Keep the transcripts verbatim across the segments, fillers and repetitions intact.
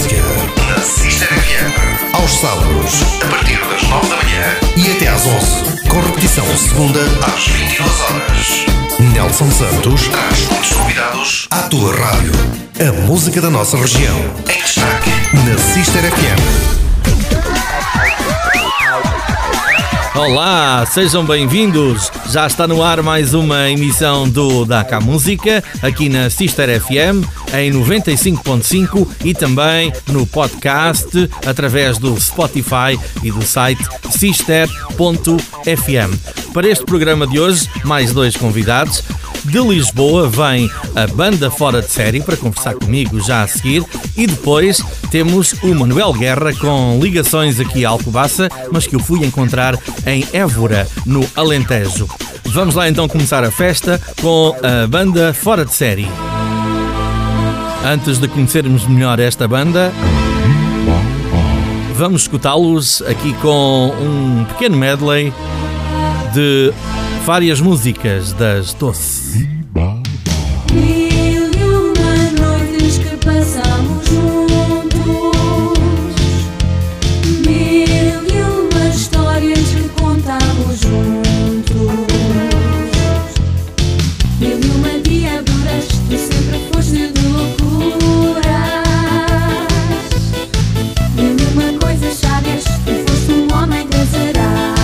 Música na Sister F M, aos sábados, a partir das nove da manhã e até às onze, com repetição segunda às vinte e duas horas. Nelson Santos traz muitos convidados à tua rádio. A música da nossa região em destaque na Sister F M. Olá, sejam bem-vindos. Já está no ar mais uma emissão do Daca à Música, aqui na Sister F M, em noventa e cinco ponto cinco e também no podcast, através do Spotify e do site sister ponto f m. Para este programa de hoje, mais dois convidados. De Lisboa vem a Banda Fora de Série para conversar comigo já a seguir, e depois temos o Manuel Guerra com ligações aqui a Alcobaça, mas que eu fui encontrar em Évora, no Alentejo. Vamos lá então começar a festa com a Banda Fora de Série. Antes de conhecermos melhor esta banda, vamos escutá-los aqui com um pequeno medley de várias músicas das Doce. Mil e uma noites que passamos juntos, mil e uma histórias que contamos juntos, mil e uma diaduras, tu sempre foste de loucuras, mil e uma coisas sábias, tu foste um homem caseirado.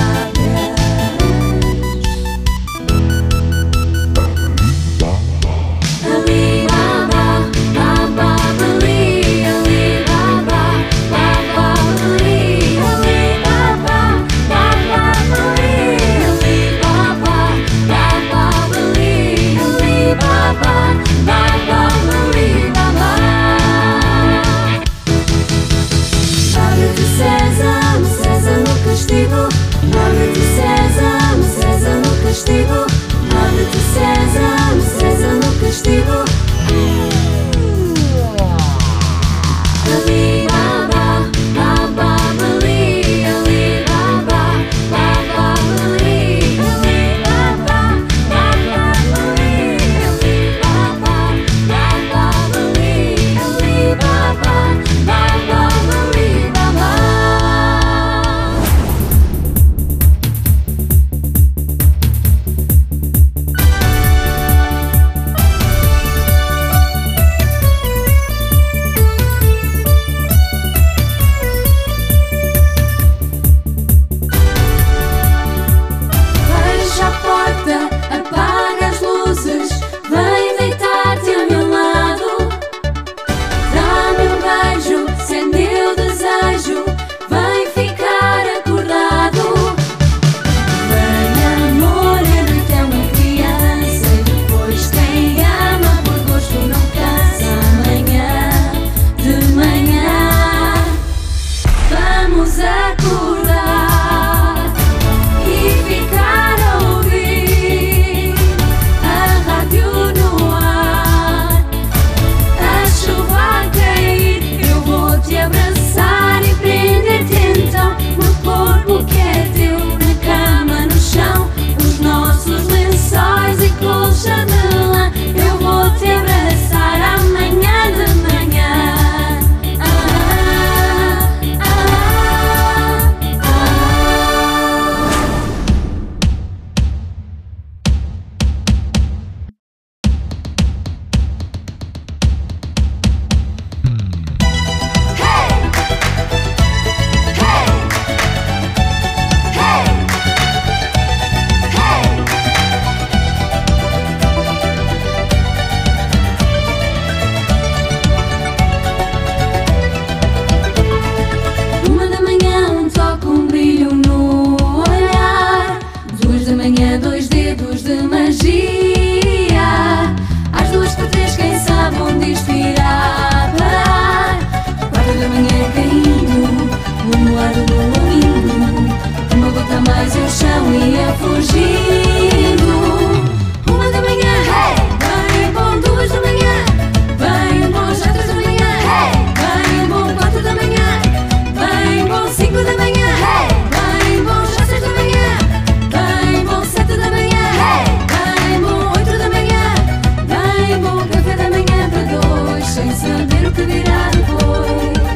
Sem saber o que virá depois.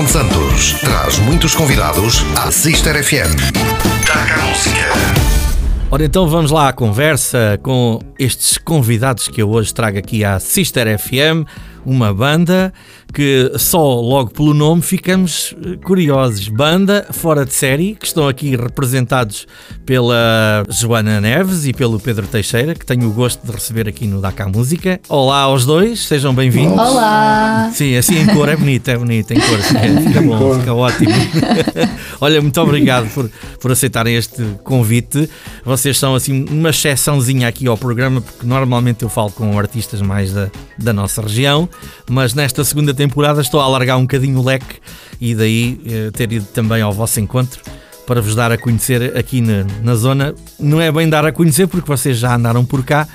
Nelson de Santos traz muitos convidados à Sister F M. Daca à Música. Ora, então vamos lá à conversa com estes convidados que eu hoje trago aqui à Sister F M, uma banda que só logo pelo nome ficamos curiosos. Banda Fora de Série, que estão aqui representados pela Joana Neves e pelo Pedro Teixeira, que tenho o gosto de receber aqui no Daca à Música. Olá aos dois, sejam bem-vindos. Olá! Sim, assim em cor é bonito, é bonito, em cor é, fica bom, fica ótimo. Olha, muito obrigado por, por aceitarem este convite. Vocês são assim uma exceçãozinha aqui ao programa, porque normalmente eu falo com artistas mais da, da nossa região, mas nesta segunda temporada estou a alargar um bocadinho o leque e daí eh, ter ido também ao vosso encontro para vos dar a conhecer aqui na, na zona. Não é bem dar a conhecer, porque vocês já andaram por cá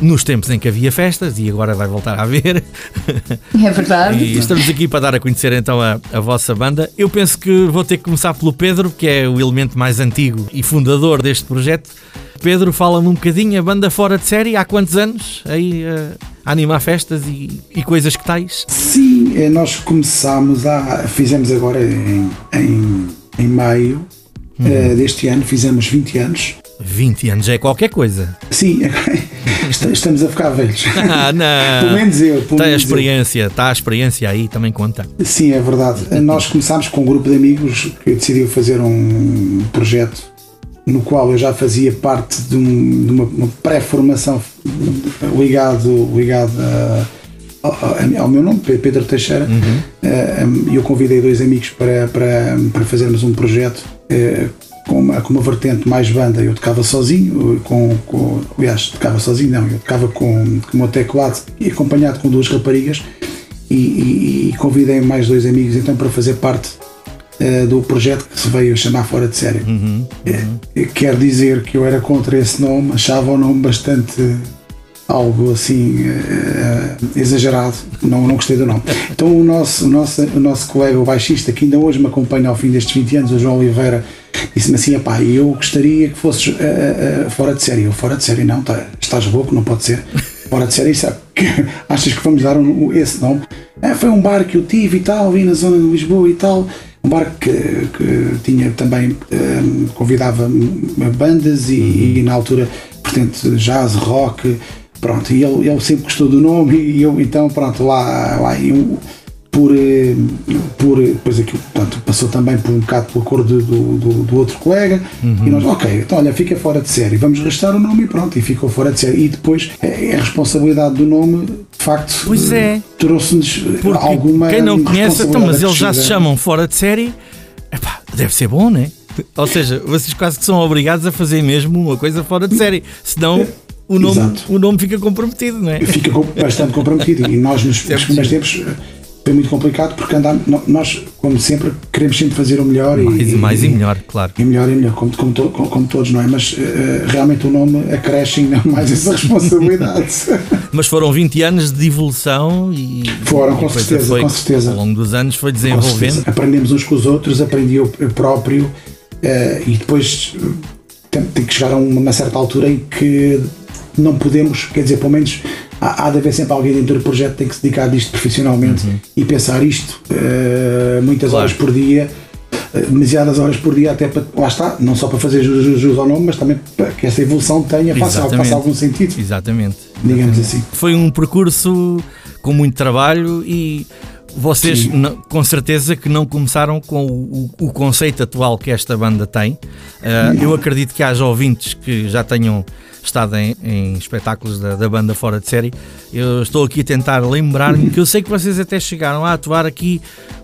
nos tempos em que havia festas e agora vai voltar a haver. É verdade. E estamos aqui para dar a conhecer então a, a vossa banda. Eu penso que vou ter que começar pelo Pedro, que é o elemento mais antigo e fundador deste projeto. Pedro, fala-me um bocadinho, a Banda Fora de Série, há quantos anos aí a, a animar festas e, e coisas que tais? Sim, nós começámos, a, fizemos agora em, em, em maio hum. uh, deste ano, fizemos vinte anos. vinte anos é qualquer coisa. Sim, estamos a ficar velhos. Ah, não. Pelo menos eu. Pelo Tem menos a experiência, eu. Está a experiência aí, também conta. Sim, é verdade. Nós começámos com um grupo de amigos que decidiu fazer um projeto no qual eu já fazia parte de, um, de uma, uma pré-formação ligado, ligado a, a, ao meu nome, Pedro Teixeira. Uhum. Eu convidei dois amigos para, para, para fazermos um projeto com uma, com uma vertente mais banda. Eu tocava sozinho, com, com, aliás, tocava sozinho não, eu tocava com, com o meu teclado e acompanhado com duas raparigas, e, e, e convidei mais dois amigos então para fazer parte uh, do projeto que se veio chamar Fora de Série. Uhum, uhum. É, quer dizer que eu era contra esse nome, achava o nome bastante algo assim uh, exagerado, não, não gostei do nome. Então o nosso, o, nosso, o nosso colega, o baixista, que ainda hoje me acompanha ao fim destes vinte anos, o João Oliveira, disse-me assim: epá, eu gostaria que fosses uh, uh, fora de série. Eu, fora de série não, tá, estás louco, não pode ser. Fora de série, sabe? Achas que vamos dar um, esse nome? É, foi um bar que eu tive e tal, vim na zona de Lisboa e tal. Um bar que, que tinha também, um, convidava bandas e, uhum. e na altura, portanto, jazz, rock, pronto. E ele, ele sempre gostou do nome e eu, então, pronto, lá, lá eu, Por, por, pois aquilo, portanto, passou também por um bocado pelo acordo do, do, do outro colega. Uhum. E nós, ok, então olha, fica Fora de Série, vamos gastar o nome e pronto, e ficou Fora de Série. E depois é a responsabilidade do nome, de facto, pois é, trouxe-nos porque alguma. Quem não conhece, então, mas eles já se chamam Fora de Série, epá, deve ser bom, não é? Ou seja, vocês quase que são obrigados a fazer mesmo uma coisa fora de série, senão. O nome, o nome fica comprometido, não é? Fica bastante comprometido. E nós, nos primeiros tempos, foi muito complicado, porque andamos, nós, como sempre, queremos sempre fazer o melhor mais e, e mais e melhor, claro. E melhor e melhor, como, como, to, como, como todos, não é? Mas uh, realmente o nome acresce ainda mais essa responsabilidade. Mas foram vinte anos de evolução e. Foram, com certeza, foi, com certeza. Ao longo dos anos foi desenvolvendo. Aprendemos uns com os outros, aprendi eu próprio uh, e depois tem, tem que chegar a uma certa altura em que não podemos, quer dizer, pelo menos. Há de haver sempre alguém dentro do projeto que tem que se dedicar a isto profissionalmente. Uhum. E pensar isto uh, muitas claro. horas por dia, uh, demasiadas horas por dia, até para, lá está, não só para fazer jus, jus ao nome, mas também para que essa evolução tenha, faça, faça algum sentido. Exatamente. Digamos Exatamente. assim. Foi um percurso com muito trabalho e vocês, não, com certeza, que não começaram com o, o, o conceito atual que esta banda tem. Uh, eu acredito que haja ouvintes que já tenham estado em, em espetáculos da, da Banda Fora de Série. Eu estou aqui a tentar lembrar-me que eu sei que vocês até chegaram a atuar aqui,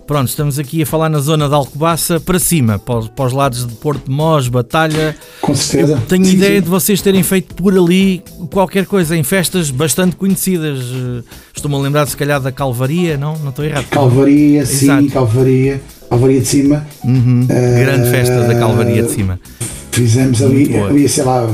pronto, estamos aqui a falar na zona de Alcobaça para cima, para os, para os lados de Porto de Mós, Batalha. Com certeza. Eu tenho sim, ideia sim. de vocês terem feito por ali qualquer coisa, em festas bastante conhecidas. Estou-me a lembrar, se calhar, da Calvaria, não? Não estou errado. Calvaria, não? sim, Exato. Calvaria. Calvaria de Cima. Uhum. Uh... Grande festa da Calvaria de Cima. Fizemos ali, ali, sei lá,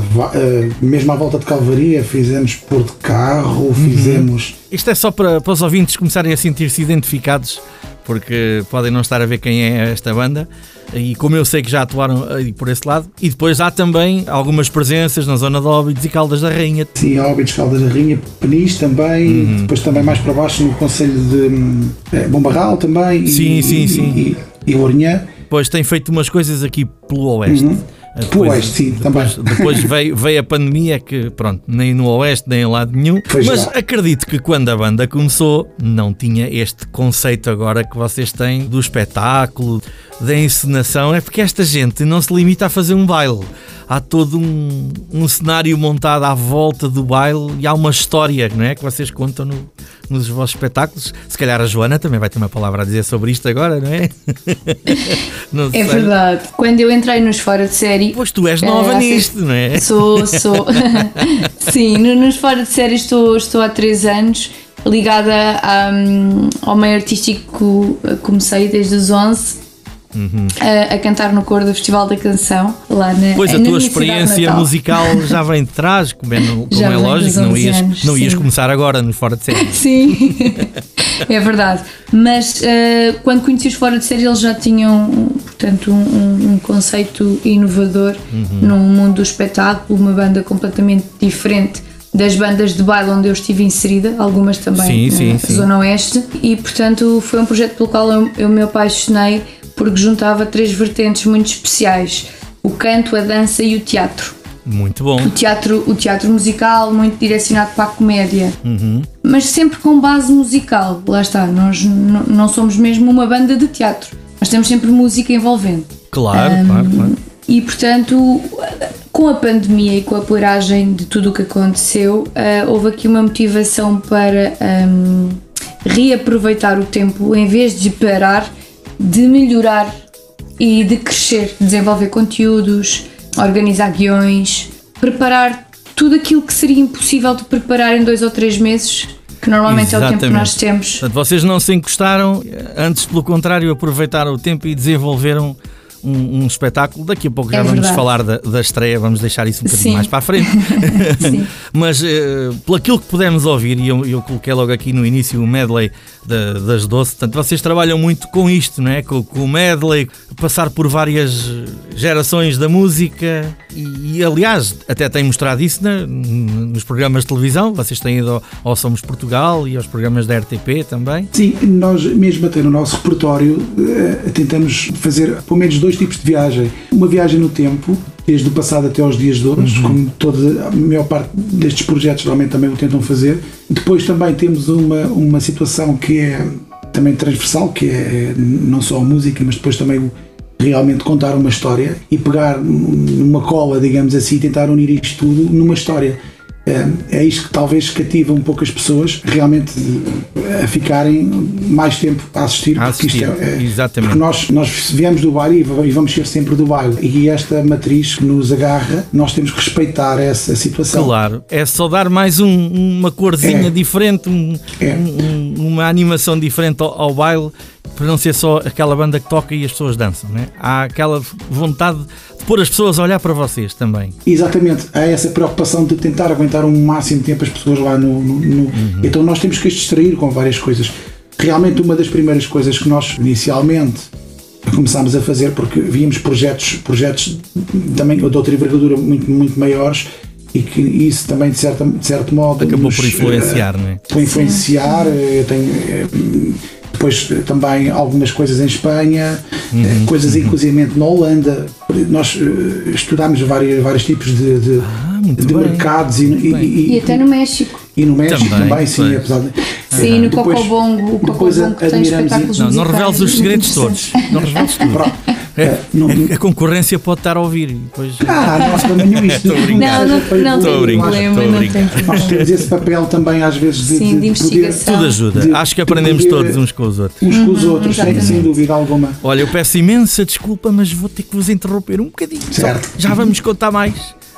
mesmo à volta de Calvaria, fizemos por de carro, fizemos... Uhum. Isto é só para, para os ouvintes começarem a sentir-se identificados, porque podem não estar a ver quem é esta banda, e como eu sei que já atuaram por esse lado, e depois há também algumas presenças na zona de Óbidos e Caldas da Rainha. Sim, Óbidos, Caldas da Rainha, Peniche também, uhum. Depois também mais para baixo no concelho de é, Bombarral também, sim, e, sim, e, sim. e, e, e Lourinhã. Depois tem feito umas coisas aqui pelo Oeste. Uhum. Depois, pelo Oeste, sim, depois, também. Depois veio, veio a pandemia que, pronto, nem no Oeste, nem em lado nenhum. Pois mas já. Acredito que quando a banda começou, não tinha este conceito agora que vocês têm do espetáculo, da encenação. É porque esta gente não se limita a fazer um baile. Há todo um, um cenário montado à volta do baile e há uma história, não é, que vocês contam no, nos vossos espetáculos. Se calhar a Joana também vai ter uma palavra a dizer sobre isto agora, não é? Não sei. É verdade. Quando eu entrei nos Fora de Série... Pois tu és nova é, nisto, não é? Sou, sou. Sim, nos Fora de Série estou, estou há três anos, ligada a, um, ao meio artístico que comecei desde os onze. Uhum. A, a cantar no coro do Festival da Canção lá na, pois a na tua experiência musical já vem de trás, como é, como é lógico, não ias, anos, não ias começar agora no Fora de Série. Sim, é verdade. Mas uh, quando conheci os Fora de Série eles já tinham, portanto, um, um conceito inovador, uhum, num mundo do espetáculo, uma banda completamente diferente das bandas de baile onde eu estive inserida, algumas também na Zona Oeste, e portanto foi um projeto pelo qual eu, eu me apaixonei, porque juntava três vertentes muito especiais: o canto, a dança e o teatro. Muito bom. O teatro, o teatro musical, muito direcionado para a comédia, uhum, mas sempre com base musical. Lá está, nós n- não somos mesmo uma banda de teatro, nós temos sempre música envolvente. Claro, um, claro, claro. E portanto, com a pandemia e com a paragem de tudo o que aconteceu, uh, houve aqui uma motivação para um, reaproveitar o tempo em vez de parar, de melhorar e de crescer, desenvolver conteúdos, organizar guiões, preparar tudo aquilo que seria impossível de preparar em dois ou três meses, que normalmente exatamente é o tempo que nós temos. Portanto, vocês não se encostaram, antes pelo contrário aproveitaram o tempo e desenvolveram Um, um espetáculo. Daqui a pouco já é vamos verdade. falar da, da estreia, vamos deixar isso um bocadinho sim mais para a frente. Mas uh, pelo aquilo que pudemos ouvir, e eu, eu coloquei logo aqui no início o medley de, das doze, portanto vocês trabalham muito com isto, não é? Com, com o medley, passar por várias gerações da música e, e aliás, até têm mostrado isso, né, nos programas de televisão. Vocês têm ido ao, ao Somos Portugal e aos programas da R T P também. Sim, nós mesmo até no nosso repertório uh, tentamos fazer pelo menos dois tipos de viagem, uma viagem no tempo, desde o passado até aos dias de hoje, uhum, como toda a maior parte destes projetos realmente também o tentam fazer. Depois também temos uma, uma situação que é também transversal, que é não só a música, mas depois também realmente contar uma história e pegar numa cola, digamos assim, e tentar unir isto tudo numa história. É isto que talvez cativa um pouco as pessoas realmente a ficarem mais tempo a assistir, a assistir. Porque, isto é, é, exatamente. Porque nós, nós viemos do baile e vamos ser sempre do baile, e esta matriz que nos agarra, nós temos que respeitar essa situação. Claro, é só dar mais um, uma corzinha é. diferente, um, é. um, uma animação diferente ao, ao baile, para não ser só aquela banda que toca e as pessoas dançam, não é? Há aquela vontade de pôr as pessoas a olhar para vocês também. Exatamente, há essa preocupação de tentar aguentar o um máximo de tempo as pessoas lá no... no, no... Uhum. Então nós temos que as distrair com várias coisas. Realmente uma das primeiras coisas que nós inicialmente começámos a fazer, porque víamos projetos, projetos também de outra envergadura muito, muito maiores, e que isso também de certo, de certo modo... Acabou nos, por influenciar, uh, não é? Por influenciar, eu tenho... Uh, depois também algumas coisas em Espanha, uhum, coisas inclusivamente na Holanda. Nós uh, estudámos vários, vários tipos de, de, ah, de mercados e, e, e, e até no México. E no México também, também sim, apesar de... Sim, uhum, no Cocobongo, o Cocobongo que tem espetáculos musicais. Não, não reveles os segredos todos, não reveles tudo. É, não, a, a concorrência pode estar a ouvir depois... Ah, não há problema nenhum isto. Não, não, não, não tem problema. Nós temos esse papel também às vezes de, sim, de, de investigação. Tudo ajuda, de, acho que aprendemos todos uns com os outros. Uns com os outros, uhum, sem, sem dúvida alguma. Olha, eu peço imensa desculpa, mas vou ter que vos interromper um bocadinho. Certo. Só, já vamos contar mais.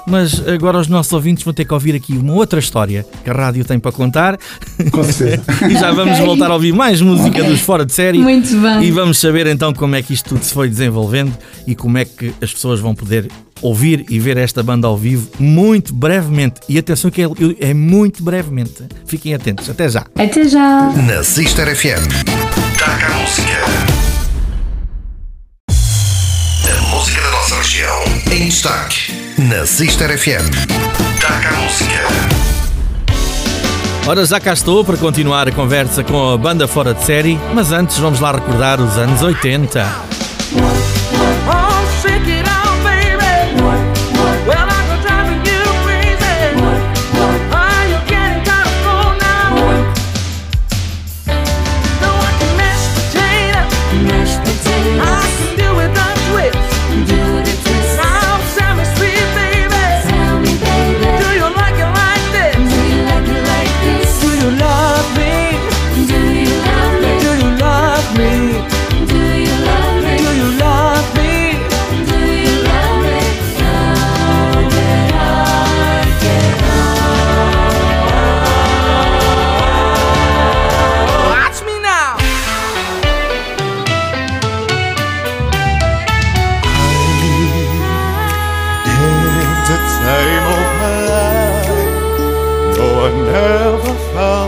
Mas agora os nossos ouvintes vão ter que ouvir aqui uma outra história que a rádio tem para contar. Com certeza. E já vamos okay. voltar a ouvir mais música okay. dos Fora de Série. Muito bem. E vamos saber então como é que isto tudo se foi desenvolvendo e como é que as pessoas vão poder ouvir e ver esta banda ao vivo muito brevemente. E atenção que é, é muito brevemente. Fiquem atentos. Até já. Até já. Na Sister F M. Daca à Música. música da nossa região. Em destaque, na Sister F M. Daca à Música. Ora, já cá estou para continuar a conversa com a Banda Fora de Série, mas antes vamos lá recordar os anos oitenta.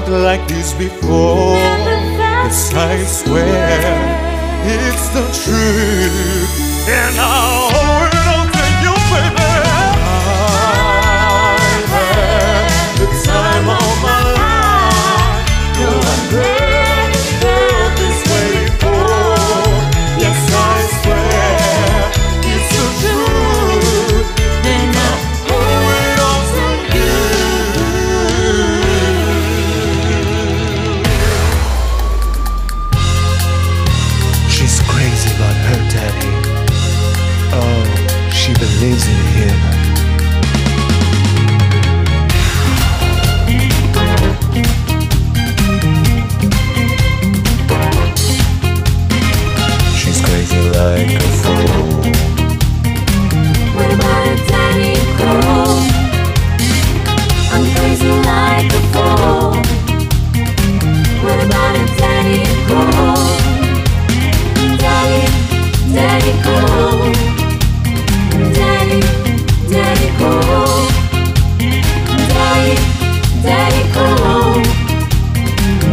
Like this before, yes I swear, it's the truth, and I'll hold on to you, baby. I've had the time of my life, no one ever felt this way before, yes I swear, it's the truth, and I'll hold on to you. She believes in him. She's crazy like a fool. What about a tiny girl? I'm crazy like a fool. What about a tiny girl? Daddy, daddy girl. Daddy cool, daddy, daddy cool,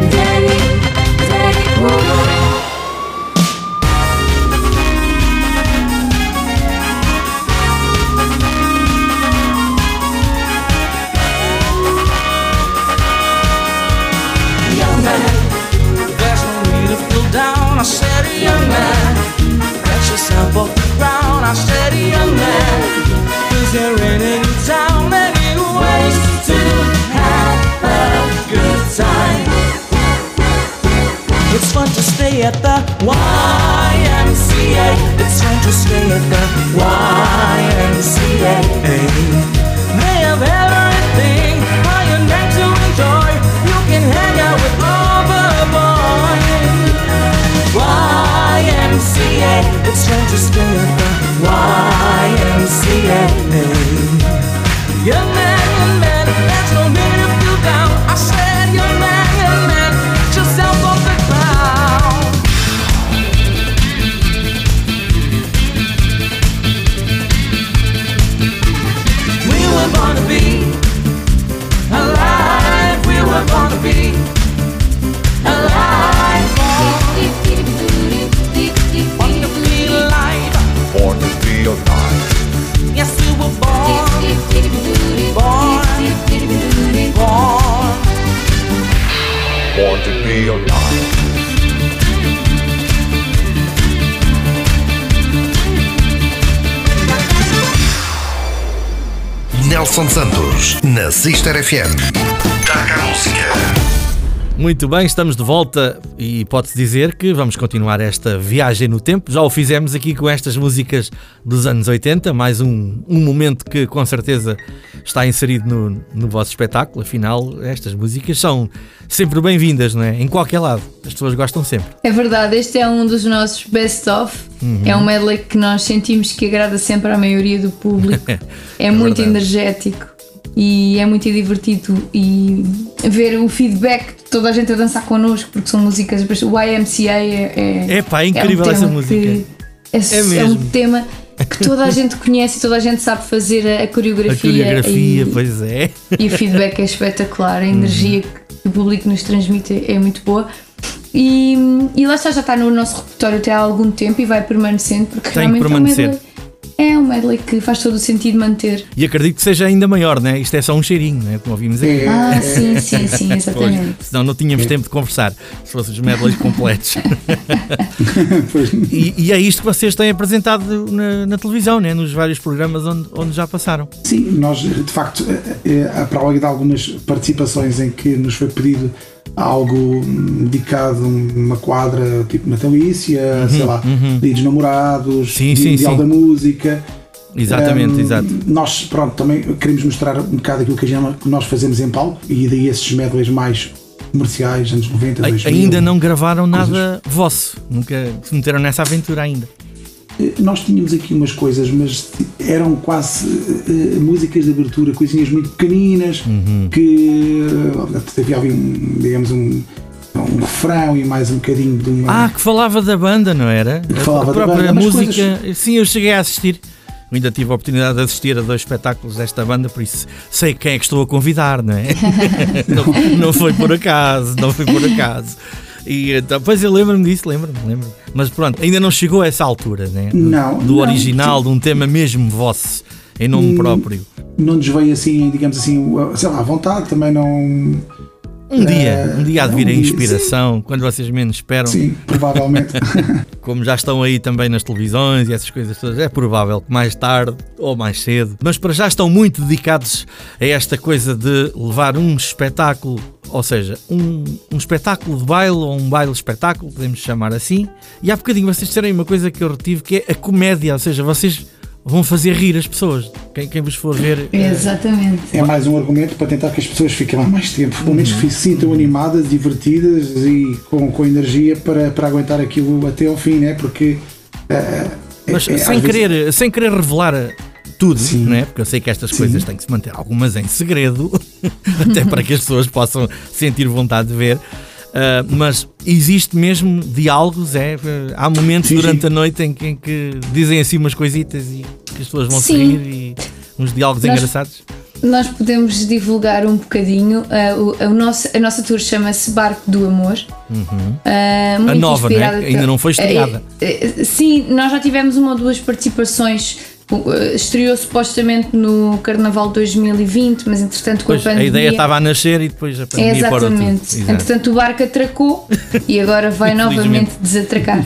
daddy, daddy cool. Young man, there's no need to feel down. I said, young man, get yourself off the ground. I said, young man. There ain't any town, any ways to have a good time. It's fun to stay at the Y M C A. It's fun to stay at the Y M C A. They have everything for you not to enjoy. You can hang out with Loverboy. Y M C A. It's fun to stay at the Y M C A. Young man, young man, there's no need to feel down. I said, young man, young man, get yourself off the ground. We were born to be alive. We were born to be alive. Born to be alive. Born to be alive. Yes, we were born, born, born, born to be alive. Nelson Santos, na Sister F M. Daca à Música. Muito bem, estamos de volta e pode-se dizer que vamos continuar esta viagem no tempo. Já o fizemos aqui com estas músicas dos anos oitenta, mais um, um momento que com certeza está inserido no, no vosso espetáculo. Afinal, estas músicas são sempre bem-vindas, não é? Em qualquer lado, as pessoas gostam sempre. É verdade, este é um dos nossos best-of, uhum. É um medley que nós sentimos que agrada sempre à maioria do público, é, é muito verdade. Energético. E é muito divertido e ver o feedback de toda a gente a dançar connosco, porque são músicas. O Y M C A é, é, Epá, é incrível, é um essa música é, é, é um tema que toda a gente conhece e toda a gente sabe fazer a, a coreografia, a coreografia e, pois é. E o feedback é espetacular, a energia hum. que o público nos transmite é muito boa. E, e lá está, já está no nosso repertório até há algum tempo e vai permanecendo, porque tem realmente é um medley É um medley que faz todo o sentido manter. E acredito que seja ainda maior, não é? Isto é só um cheirinho, não é? Como ouvimos aqui. Ah, sim, sim, sim, exatamente. Pois, senão não tínhamos tempo de conversar, se fossem os medleys completos. e, e é isto que vocês têm apresentado na, na televisão, não é? Nos vários programas onde, onde já passaram. Sim, nós de facto, para além de algumas participações em que nos foi pedido algo dedicado, uma quadra tipo natalícia, uhum, sei lá, uhum. Dia dos namorados, sim, dia, sim, dia sim. da música. Exatamente, um, exato. Nós, pronto, também queremos mostrar um bocado aquilo que, a, que nós fazemos em palco e daí esses medleys mais comerciais, anos noventa, dois mil. Ainda não gravaram coisas. Nada vosso, nunca se meteram nessa aventura ainda. Nós tínhamos aqui umas coisas, mas eram quase uh, músicas de abertura, coisinhas muito pequeninas, uhum. que uh, havia, digamos, um, um refrão e mais um bocadinho de uma... Ah, que falava da banda, não era? Que falava a própria da banda, música, coisas... Sim, eu cheguei a assistir. Eu ainda tive a oportunidade de assistir a dois espetáculos desta banda, por isso sei quem é que estou a convidar, não é? não, não foi por acaso, não foi por acaso. E então, pois eu lembro-me disso, lembro-me, lembro-me. Mas pronto, ainda não chegou a essa altura, né? Do, não, do original, não. De um tema mesmo vosso, em nome hum, próprio. Não nos veio assim, digamos assim, sei lá, à vontade, também não. Um dia, uh, um dia há de vir um a inspiração, dia, quando vocês menos esperam. Sim, provavelmente. Como já estão aí também nas televisões e essas coisas todas, é provável que mais tarde ou mais cedo. Mas para já estão muito dedicados a esta coisa de levar um espetáculo. Ou seja, um, um espetáculo de baile ou um baile-espetáculo, podemos chamar assim. E há bocadinho vocês disseram uma coisa que eu retive, que é a comédia. Ou seja, vocês vão fazer rir as pessoas. Quem, quem vos for ver... É, exatamente. É mais um argumento para tentar que as pessoas fiquem lá mais tempo. Pelo menos se sintam animadas, divertidas e com, com energia para, para aguentar aquilo até ao fim, né? Porque... Uh, Mas é, sem, querer, vezes... sem querer revelar... tudo, sim. Não é? Porque eu sei que estas sim. coisas têm que se manter algumas em segredo, até para que as pessoas possam sentir vontade de ver, uh, mas existe mesmo diálogos, é? Há momentos sim, durante sim. a noite em que, em que dizem assim umas coisitas e que as pessoas vão sair e uns diálogos nós, engraçados. Nós podemos divulgar um bocadinho, uh, o, a, nosso, a nossa tour chama-se Barco do Amor, uhum. uh, muito a nova, não é? Ainda não foi estreada. Uh, uh, sim, nós já tivemos uma ou duas participações. Estreou supostamente no Carnaval dois mil e vinte, mas entretanto com pois, a pandemia... A ideia estava a nascer e depois a pandemia... Exatamente. Entretanto o barco atracou e agora vai novamente desatracar.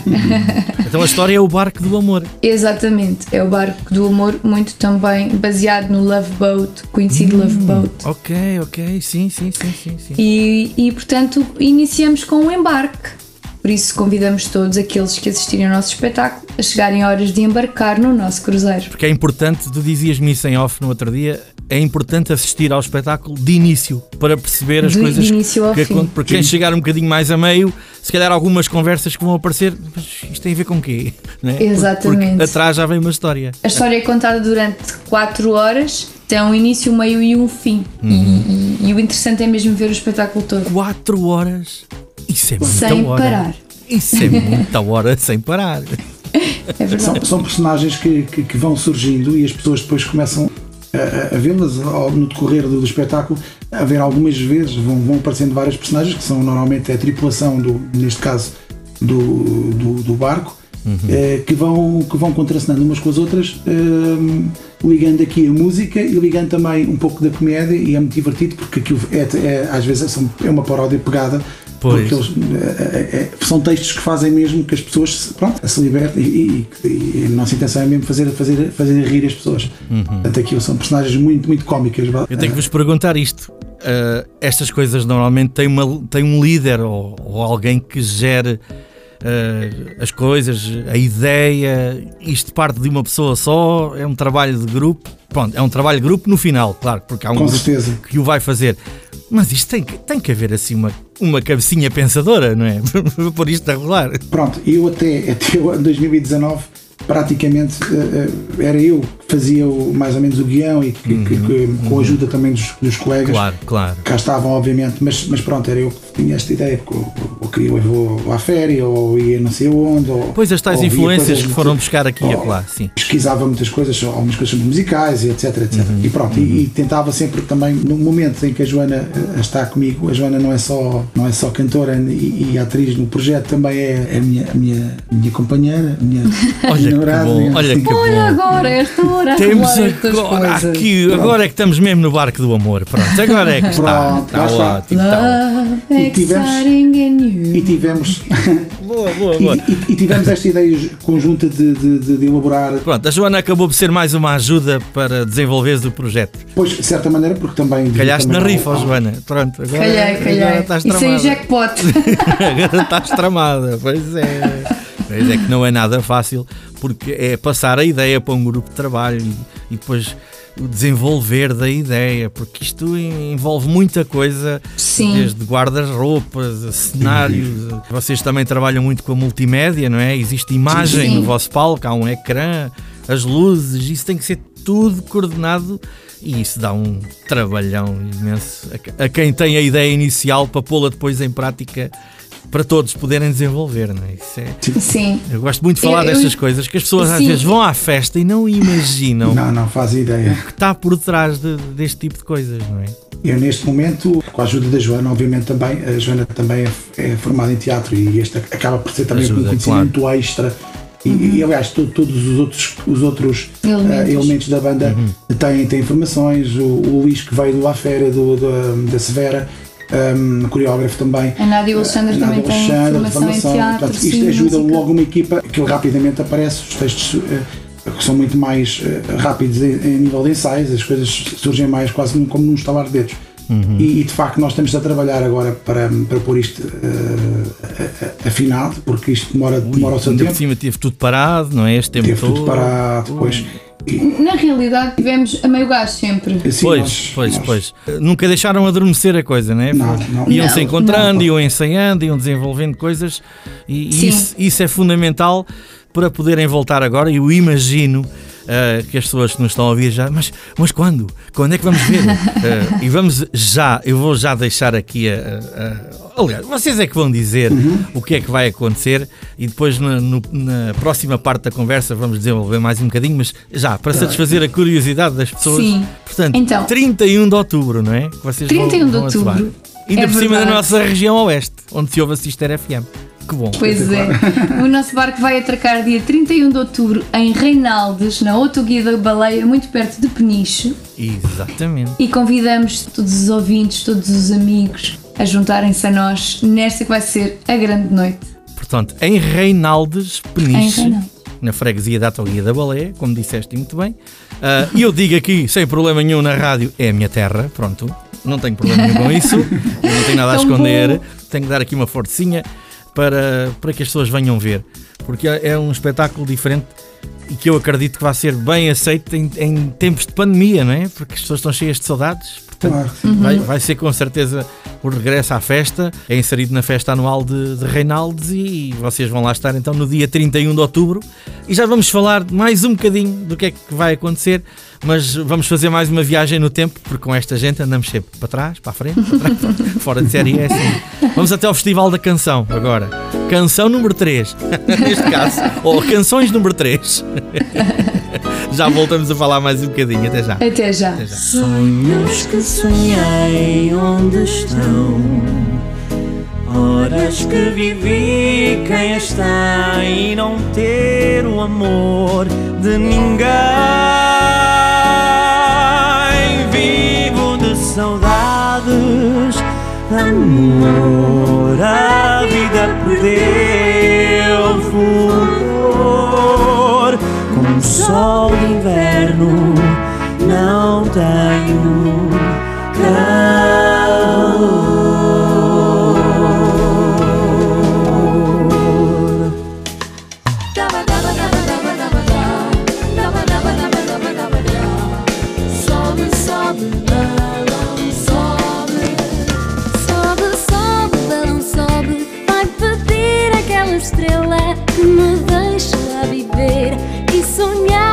Então a história é o Barco do Amor. Exatamente. É o Barco do Amor, muito também baseado no Love Boat, conhecido hum, Love Boat. Ok, ok. Sim, sim, sim. sim, sim. E, e portanto iniciamos com o embarque. Por isso convidamos todos aqueles que assistirem ao nosso espetáculo a chegarem a horas de embarcar no nosso cruzeiro. Porque é importante, tu dizias-me isso em off no outro dia, é importante assistir ao espetáculo de início, para perceber as de coisas início que acontecem. Porque quem chegar um bocadinho mais a meio, se calhar algumas conversas que vão aparecer, mas isto tem a ver com o quê? Não é? Exatamente. Porque, porque atrás já vem uma história. A história é contada durante quatro horas, tem um início, um meio e um fim. Uhum. E, e, e o interessante é mesmo ver o espetáculo todo. quatro horas? Isso é muita sem hora. Parar. Isso é muita hora sem parar. É verdade. São, são personagens que, que, que vão surgindo e as pessoas depois começam a, a vê-las no decorrer do, do espetáculo, a ver algumas vezes, vão, vão aparecendo várias personagens que são normalmente a tripulação, do, neste caso, do, do, do barco, uhum. eh, que vão, que vão contracenando umas com as outras, eh, ligando aqui a música e ligando também um pouco da comédia, e é muito divertido porque aquilo é, é, às vezes é uma paródia pegada. Pois. Porque eles, são textos que fazem mesmo que as pessoas, pronto, se libertem e, e, e a nossa intenção é mesmo fazer, fazer, fazer rir as pessoas. Uhum. Portanto, aqui são personagens muito, muito cómicas. Eu tenho que vos perguntar isto. Uh, estas coisas normalmente têm, uma, têm um líder ou, ou alguém que gere uh, as coisas, a ideia. Isto parte de uma pessoa só, é um trabalho de grupo. Pronto, é um trabalho de grupo no final, claro, porque há um com grupo certeza. Que o vai fazer. Mas isto tem que, tem que haver assim uma, uma cabecinha pensadora, não é? Por isto a rolar. Pronto, eu até, até dois mil e dezanove praticamente era eu que fazia mais ou menos o guião e que, uhum, que, que, com a ajuda também dos, dos colegas. Claro, claro. Cá estavam, obviamente, mas, mas pronto, era eu que tinha esta ideia, porque eu queria eu, eu vou à féria, ou ia não sei onde. Ou, pois as tais influências que foram buscar aqui e lá, sim. Pesquisava muitas coisas, algumas coisas musicais, e etc, etcétera. Uhum, e pronto, uhum. e, e tentava sempre também, no momento em que a Joana está comigo, a Joana não é só, não é só cantora e, e atriz no projeto, também é a minha, a minha, a minha companheira, a minha... Olha, enamorado. Que olha, que olha agora, esta hora. Temos agora aqui, agora é que estamos mesmo no barco do amor. Pronto, agora é que está. Pronto, está lá, tipo, está. E tivemos, e tivemos boa, boa, boa. E, e, e tivemos esta ideia conjunta de, de, de, de elaborar. Pronto, a Joana acabou por ser mais uma ajuda para desenvolveres o projeto. Pois, de certa maneira, porque também... Calhaste também na rifa, ao... Joana. Pronto, agora, calhei, calhei. Agora estás tramada. Isso aí é jackpot. Agora estás tramada, pois é. Pois é que não é nada fácil, porque é passar a ideia para um grupo de trabalho e, e depois o desenvolver da ideia, porque isto envolve muita coisa. Sim. Desde guarda-roupas, cenários. Sim. Vocês também trabalham muito com a multimédia, não é? Existe imagem. Sim. No vosso palco, há um ecrã, as luzes, isso tem que ser tudo coordenado e isso dá um trabalhão imenso a quem tem a ideia inicial para pô-la depois em prática, para todos poderem desenvolver, não é? Isso é... Sim. Eu gosto muito de falar eu, eu... destas coisas, que as pessoas, sim, às vezes vão à festa e não imaginam. Não, não fazem ideia. O que está por detrás de, deste tipo de coisas, não é? Eu neste momento, com a ajuda da Joana, obviamente também, a Joana também é, é formada em teatro e esta acaba por ser também ajuda, um conhecimento, claro, extra. E, uhum, e aliás, tu, todos os outros, os outros elementos. Uh, elementos da banda, uhum, têm, têm informações. O, o Luís, que veio do à Fera, do, do, da Severa, Um, coreógrafo também. A Nádia e o Alexandre também têm formação em teatro. Portanto, isto sim, ajuda música. Logo uma equipa que rapidamente aparece, os textos uh, que são muito mais uh, rápidos em, em nível de ensaios, as coisas surgem mais quase como num estalar de dedos. Uhum. E, e de facto nós estamos a trabalhar agora para, para pôr isto uh, afinado, porque isto demora, demora o seu tempo. Por cima teve tudo parado, não é? Este tempo teve todo. Teve tudo parado, ui, depois. Na realidade tivemos a meio gás sempre. Sim, pois, nós, pois, nós. pois. Nunca deixaram adormecer a coisa, não é? Não, não. Iam se encontrando, não, iam ensaiando, iam desenvolvendo coisas e, e isso, isso é fundamental para poderem voltar agora. Eu imagino uh, que as pessoas que nos estão a ouvir já, mas, mas quando? Quando é que vamos ver? Uh, e vamos já, eu vou já deixar aqui a... a, a aliás, vocês é que vão dizer, uhum, o que é que vai acontecer e depois na, no, na próxima parte da conversa vamos desenvolver mais um bocadinho, mas já, para satisfazer a curiosidade das pessoas. Sim. Portanto, então, trinta e um de outubro, não é? Que vocês trinta e um vão, vão de outubro. Ainda é por cima da nossa região Oeste, onde se ouve a Sister F M. Que bom. Pois é. O nosso barco vai atracar dia trinta e um de outubro em Reinaldes, na Atouguia da Baleia, muito perto de Peniche. Exatamente. E convidamos todos os ouvintes, todos os amigos a juntarem-se a nós nesta que vai ser a grande noite. Portanto, em Reinaldes, Peniche, em Reinaldes, na freguesia da Atouguia da Baleia, como disseste muito bem. E uh, eu digo aqui, sem problema nenhum, na rádio, é a minha terra, pronto. Não tenho problema nenhum com isso, não tenho nada a esconder. Bom. Tenho que dar aqui uma forcinha para, para que as pessoas venham ver, porque é um espetáculo diferente e que eu acredito que vai ser bem aceito em, em tempos de pandemia, não é? Porque as pessoas estão cheias de saudades. Portanto, uhum, vai, vai ser com certeza o regresso à festa, é inserido na festa anual de, de Reinaldes e vocês vão lá estar então no dia trinta e um de outubro e já vamos falar mais um bocadinho do que é que vai acontecer, mas vamos fazer mais uma viagem no tempo, porque com esta gente andamos sempre para trás, para a frente, para trás, para... fora de série é assim. Vamos até ao Festival da Canção agora, canção número três neste caso, ou canções número três. Já voltamos a falar mais um bocadinho, até já. Até já. Até já. Sonhos que sonhei, onde estão? Horas que vivi, quem está e não ter o amor de ninguém. Vivo de saudades, amor, a vida perdeu fulgor. Como sol de inverno, não tenho calor. Sobe, sobe, balão, sobe. Sobe, sobe, balão, sobe. Vai pedir aquela estrela que me deixa viver e sonhar.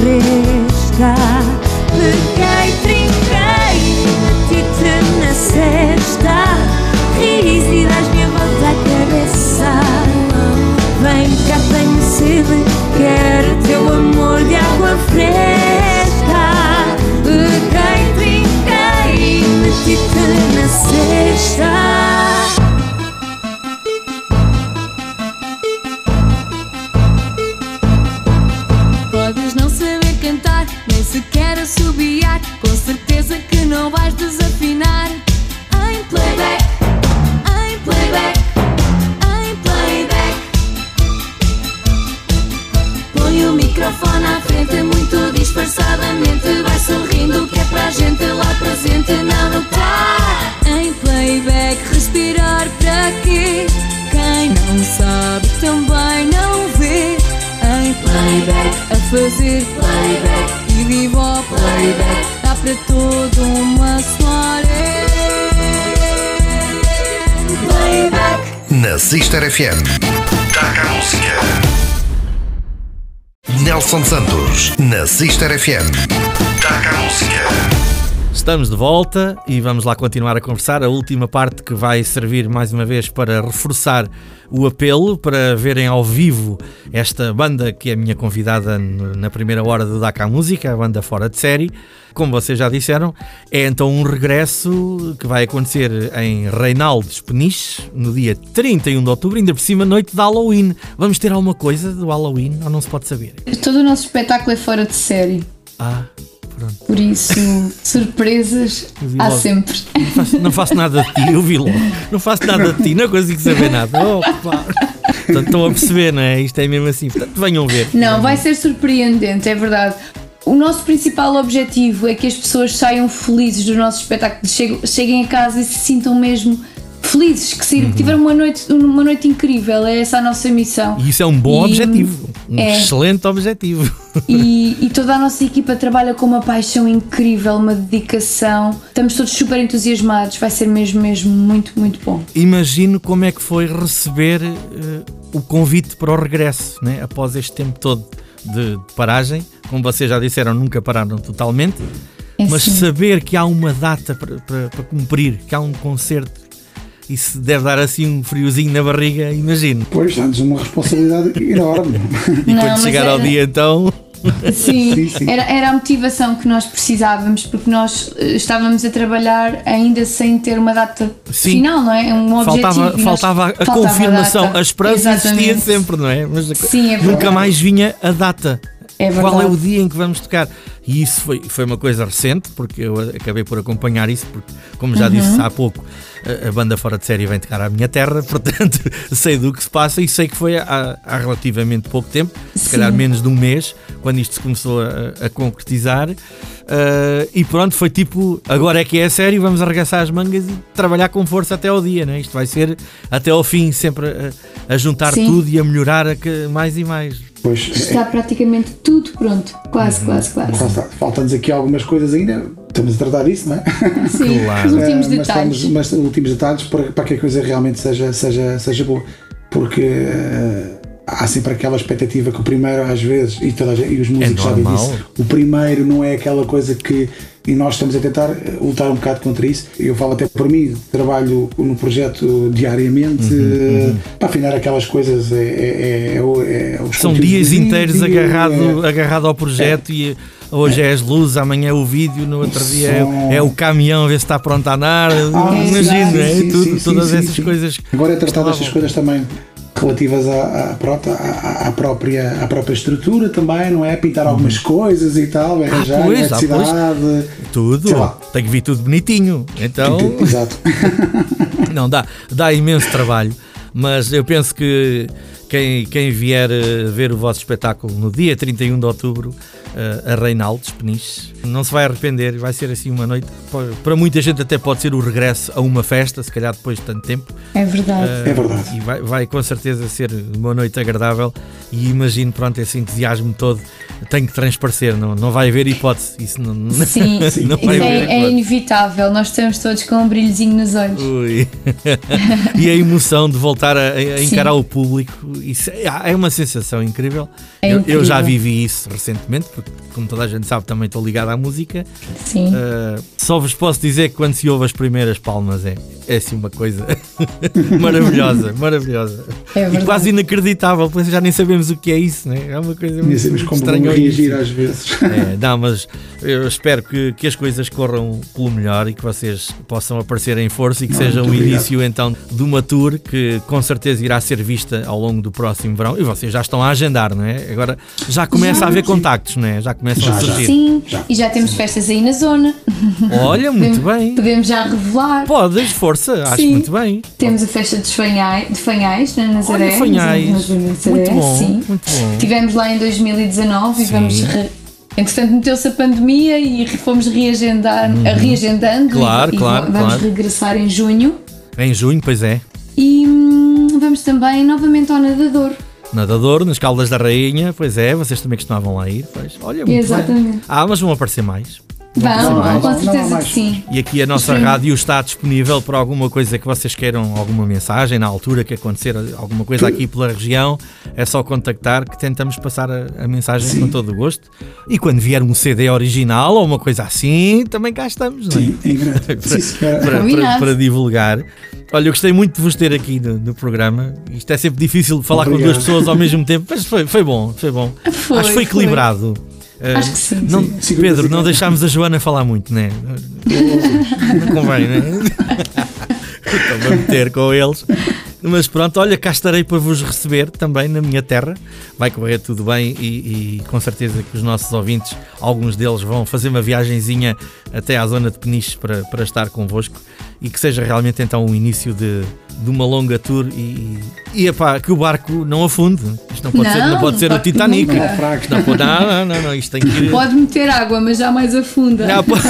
fresca, peguei, trinquei, meti-te na cesta, ris e dás-me a volta à cabeça. Vem cá, tenho sede, quero teu amor de água fresca. Peguei, trinquei, meti-te na cesta. Sequer assobiar, com certeza que não vais desafinar. Em playback, em playback, em playback. Põe o microfone à frente, muito disfarçadamente. Vai sorrindo, que é para a gente lá presente. Não notar em playback, respirar para quê? Quem não sabe também não vê. Em playback, a fazer playback. E vivo ao playback, dá para toda uma soirée. Playback na Sister F M. Daca à Música. Nelson Santos na Sister F M. Daca à Música. Estamos de volta e vamos lá continuar a conversar. A última parte que vai servir mais uma vez para reforçar o apelo, para verem ao vivo esta banda que é a minha convidada na primeira hora do Daca à Música, a Banda Fora de Série. Como vocês já disseram, é então um regresso que vai acontecer em Reinaldes, Peniche, no dia trinta e um de outubro, ainda por cima, noite de Halloween. Vamos ter alguma coisa do Halloween ou não se pode saber? Todo o nosso espetáculo é fora de série. Ah... Pronto. Por isso, surpresas há sempre. Não faço, não faço nada de ti, eu vi logo. Não faço nada de ti, não consigo saber nada. Opa. Portanto, estão a perceber, não é? Isto é mesmo assim. Portanto, venham ver. Não, vai ser surpreendente, é verdade. O nosso principal objetivo é que as pessoas saiam felizes do nosso espetáculo, cheguem a casa e se sintam mesmo felizes, que, se, que tiveram uma noite, uma noite incrível. É essa a nossa missão. E isso é um bom e, objetivo. Um é. excelente objetivo. E, e toda a nossa equipa trabalha com uma paixão incrível, uma dedicação. Estamos todos super entusiasmados. Vai ser mesmo, mesmo muito, muito bom. Imagino como é que foi receber uh, o convite para o regresso, né? Após este tempo todo de, de paragem. Como vocês já disseram, nunca pararam totalmente. É, mas sim, saber que há uma data para, para, para cumprir, que há um concerto. Isso deve dar assim um friozinho na barriga, imagino. Pois, antes uma responsabilidade enorme. E não, quando chegar era... ao dia, então... Sim, sim, sim. Era, era a motivação que nós precisávamos, porque nós estávamos a trabalhar ainda sem ter uma data, sim, final, não é? Um objetivo. Faltava, faltava nós... a faltava confirmação, a data. A esperança existia sempre, não é? Mas sim, é nunca mais vinha a data. É verdade. Qual é o dia em que vamos tocar? E isso foi, foi uma coisa recente, porque eu acabei por acompanhar isso, porque, como já uhum. disse há pouco, a Banda Fora de Série vem tocar à minha terra, portanto sei do que se passa e sei que foi há, há relativamente pouco tempo, sim, se calhar menos de um mês, quando isto se começou a, a concretizar. Uh, e pronto, foi tipo, agora é que é sério, vamos arregaçar as mangas e trabalhar com força até ao dia, né? Isto vai ser até ao fim, sempre a, a juntar, sim, tudo e a melhorar a que, mais e mais. Pois, está é... praticamente tudo pronto, quase, uhum. quase, quase. Faltam-nos aqui algumas coisas ainda, estamos a tratar disso, não é? Sim, claro. Os últimos detalhes. Mas, estamos, mas últimos detalhes para, para que a coisa realmente seja, seja, seja boa, porque... Uh, há sempre aquela expectativa que o primeiro, às vezes, e, toda a gente, e os músicos sabem disso, o primeiro não é aquela coisa que... E nós estamos a tentar lutar um bocado contra isso. Eu falo até por mim, trabalho no projeto diariamente, uhum, uhum. para afinar aquelas coisas. É, é, é, é, os São dias inteiros vídeo, agarrado, é, agarrado ao projeto, é, e hoje é, é as luzes, amanhã é o vídeo, no outro som, dia é, é o caminhão, ver se está pronto a andar. Ah, imagino, é, sim, tudo, sim, todas sim, essas sim. coisas. Agora é tratar destas coisas também. Relativas à, à, à, própria, à própria estrutura também, não é? Pintar algumas coisas e tal, arranjar, ah, pois, ah, cidade, tudo, tem que vir tudo bonitinho, então... Exato. Não, dá, dá imenso trabalho, mas eu penso que quem, quem vier ver o vosso espetáculo no dia trinta e um de outubro, a Reinaldes, Peniche, não se vai arrepender, vai ser assim uma noite, para muita gente até pode ser o regresso a uma festa, se calhar depois de tanto tempo. É verdade. Uh, é verdade. E vai, vai com certeza ser uma noite agradável e imagino, pronto, esse entusiasmo todo tem que transparecer, não, não vai haver hipótese. Isso não, sim, não, sim. Não vai haver hipótese. É, é inevitável, nós estamos todos com um brilhozinho nos olhos. Ui. E a emoção de voltar a, a encarar, sim, o público, isso é, é uma sensação incrível. É incrível. Eu, eu já vivi isso recentemente, porque como toda a gente sabe, também estou ligado à música. Sim. Uh, só vos posso dizer que quando se ouve as primeiras palmas é, é assim uma coisa maravilhosa, maravilhosa. É e quase inacreditável, pois já nem sabemos o que é isso, né? É uma coisa muito estranha. Nem sabemos como reagir às vezes. É, não, mas eu espero que, que as coisas corram pelo melhor e que vocês possam aparecer em força e que não, seja o início então de uma tour que com certeza irá ser vista ao longo do próximo verão. E vocês já estão a agendar, não é? Agora já começa já, a haver sim. contactos, não é? Já começam já, a surgir. Sim, já. E já temos festas aí na zona. Olha, muito podemos, bem. Podemos já revelar. Podes, força, acho sim. muito bem. Temos a festa de Fanhais, de Fanhais na Nazaré. Olha, Fanhais. Muito bom, sim. muito bom. Estivemos lá em dois mil e dezanove e sim. vamos... Re... Entretanto, meteu-se a pandemia e fomos reagendar, uhum. reagendando. Claro, e, claro. E vamos claro. regressar em junho. Em junho, pois é. E hum, vamos também novamente ao Nadador. Nadador, nas Caldas da Rainha, pois é, vocês também costumavam lá ir, pois. Olha, muito Exatamente. Bem. Ah, mas vão aparecer mais. Vão, com certeza que sim. E aqui a nossa sim. rádio está disponível para alguma coisa que vocês queiram, alguma mensagem na altura que acontecer, alguma coisa aqui pela região, é só contactar que tentamos passar a, a mensagem sim. com todo o gosto. E quando vier um C D original ou uma coisa assim, também cá estamos, não é? Sim, é grande. para, para, para, para divulgar. Olha, eu gostei muito de vos ter aqui no, no programa. Isto é sempre difícil de falar Obrigado. Com duas pessoas ao mesmo tempo, mas foi, foi bom, foi bom. Foi, Acho que foi equilibrado. Foi. Uh, Acho que sim. Não, sim. Pedro, não deixámos a Joana falar muito, né? Não convém, né? Estou a meter com eles. Mas pronto, olha, cá estarei para vos receber também na minha terra. Vai correr tudo bem e, e com certeza que os nossos ouvintes, alguns deles vão fazer uma viagenzinha até à zona de Peniche para, para estar convosco e que seja realmente então o início de, de uma longa tour e, e epá, que o barco não afunde. Isto não pode não, ser, não pode ser o Titanic. Não, pode, não, não, não, isto tem que ir... Pode meter água, mas jamais afunda. Não, pode...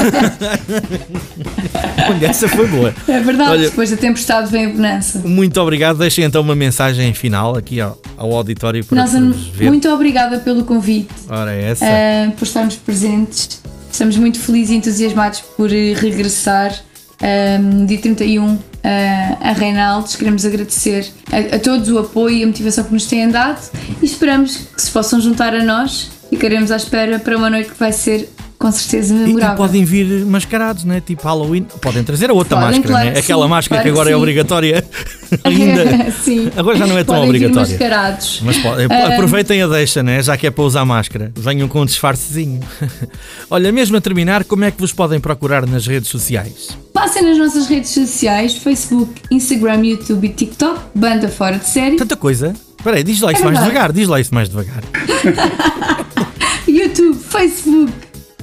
Essa foi boa. É verdade, olha, depois da tempestade vem a bonança. Muito obrigado. Obrigado, deixem então uma mensagem final aqui ao, ao auditório para Nós, ver. Muito obrigada pelo convite, Ora, essa. Uh, por estarmos presentes. Estamos muito felizes e entusiasmados por regressar um, dia trinta e um uh, a Reinaldes. Queremos agradecer a, a todos o apoio e a motivação que nos têm dado e esperamos que se possam juntar a nós e queremos à espera para uma noite que vai ser com certeza memorável. E, e podem vir mascarados, né? Tipo Halloween. Podem trazer a outra podem, máscara, claro, né? Aquela sim, máscara claro que agora que é obrigatória. Ainda. Sim. Agora já não é tão podem obrigatória. Vir mascarados. Mas pode, um... aproveitem a deixa, né? Já que é para usar máscara. Venham com um disfarcezinho. Olha, mesmo a terminar, como é que vos podem procurar nas redes sociais? Passem nas nossas redes sociais: Facebook, Instagram, YouTube e TikTok. Banda Fora de Série. Tanta coisa. Espera aí, diz lá isso é mais devagar. Diz lá isso mais devagar. YouTube, Facebook,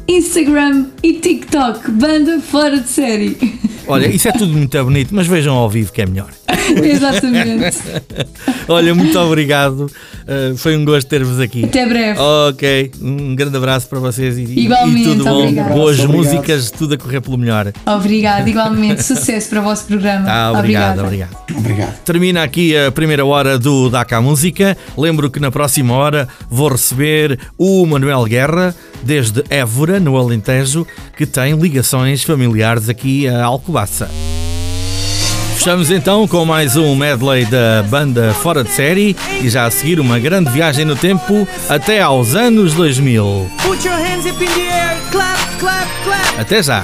Instagram e TikTok, Banda Fora de Série. Olha, isso é tudo muito bonito, mas vejam ao vivo que é melhor. Exatamente. Olha, muito obrigado. Uh, foi um gosto ter-vos aqui. Até breve. Ok, um grande abraço para vocês e, igualmente, e tudo bom. Obrigado. Boas obrigado. Músicas, tudo a correr pelo melhor. Obrigado, igualmente. Sucesso para o vosso programa. Ah, obrigado, obrigado, obrigado. Obrigado. Termina aqui a primeira hora do Daca à Música. Lembro que na próxima hora vou receber o Manuel Guerra, desde Évora, no Alentejo, que tem ligações familiares aqui a Alcobaça. Fechamos então com mais um medley da Banda Fora de Série e já a seguir uma grande viagem no tempo até aos anos dois mil. Até já!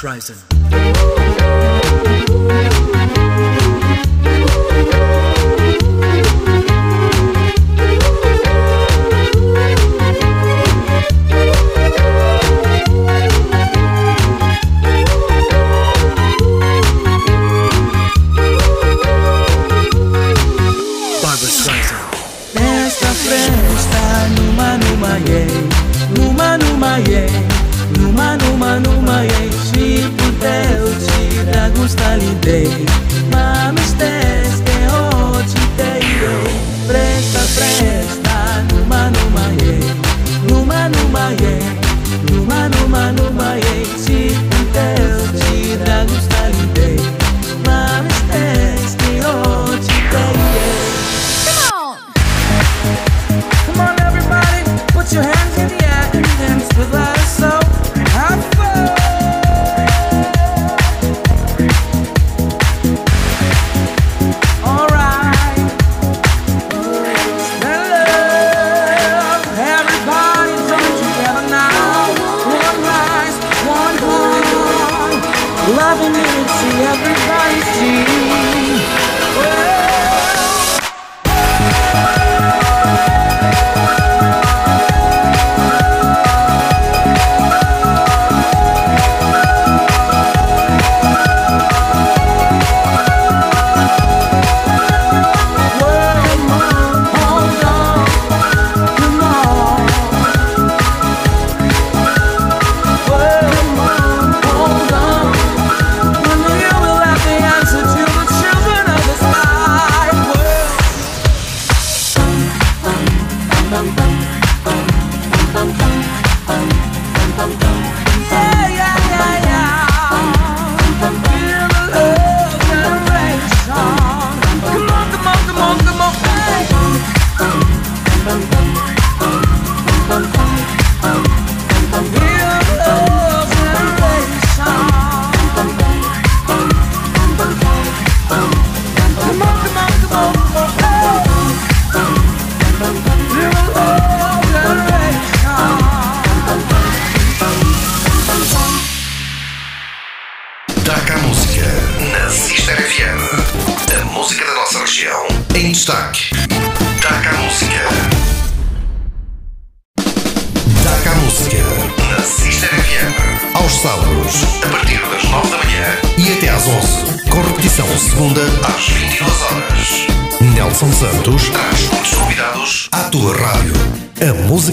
Rising. Nesta festa, numa, numa, yeah. Numa, numa, yeah.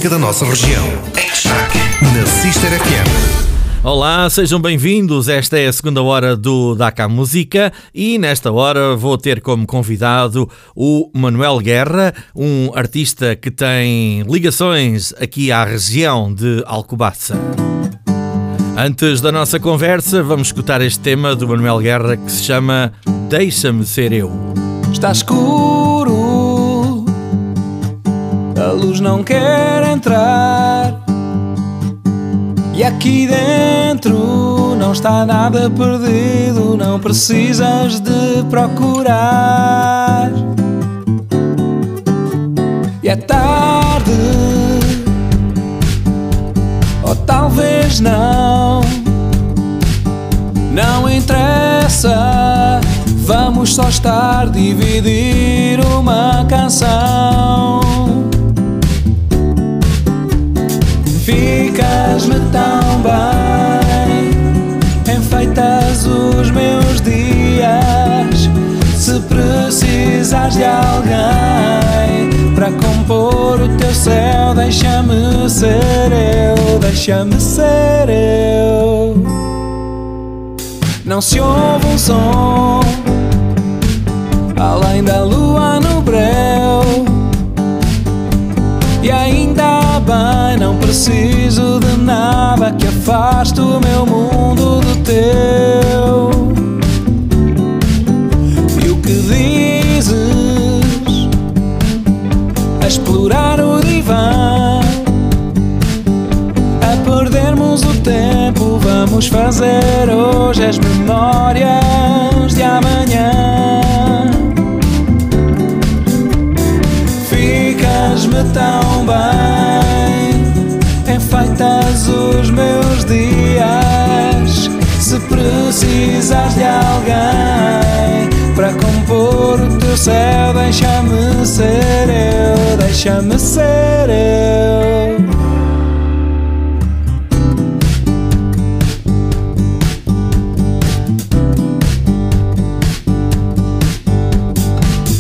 Da nossa região. Em destaque na Sister F M. Olá, sejam bem-vindos. Esta é a segunda hora do Daca à Música e nesta hora vou ter como convidado o Manuel Guerra, um artista que tem ligações aqui à região de Alcobaça. Antes da nossa conversa, vamos escutar este tema do Manuel Guerra que se chama Deixa-me Ser Eu. Está escuro, a luz não quer entrar, e aqui dentro não está nada perdido, não precisas de procurar. E é tarde, ou talvez não, não interessa, vamos só estar, dividir uma canção. Ficas-me tão bem, enfeitas os meus dias. Se precisas de alguém para compor o teu céu, deixa-me ser eu, deixa-me ser eu. Não se ouve um som além da lua no breu, e ainda bem, não preciso de nada que afaste o meu mundo do teu. E o que dizes a explorar o divã, a perdermos o tempo, vamos fazer hoje as memórias de amanhã. Ficas-me tão bem, enfeitas os meus dias. Se precisas de alguém para compor o teu céu, deixa-me ser eu, deixa-me ser eu.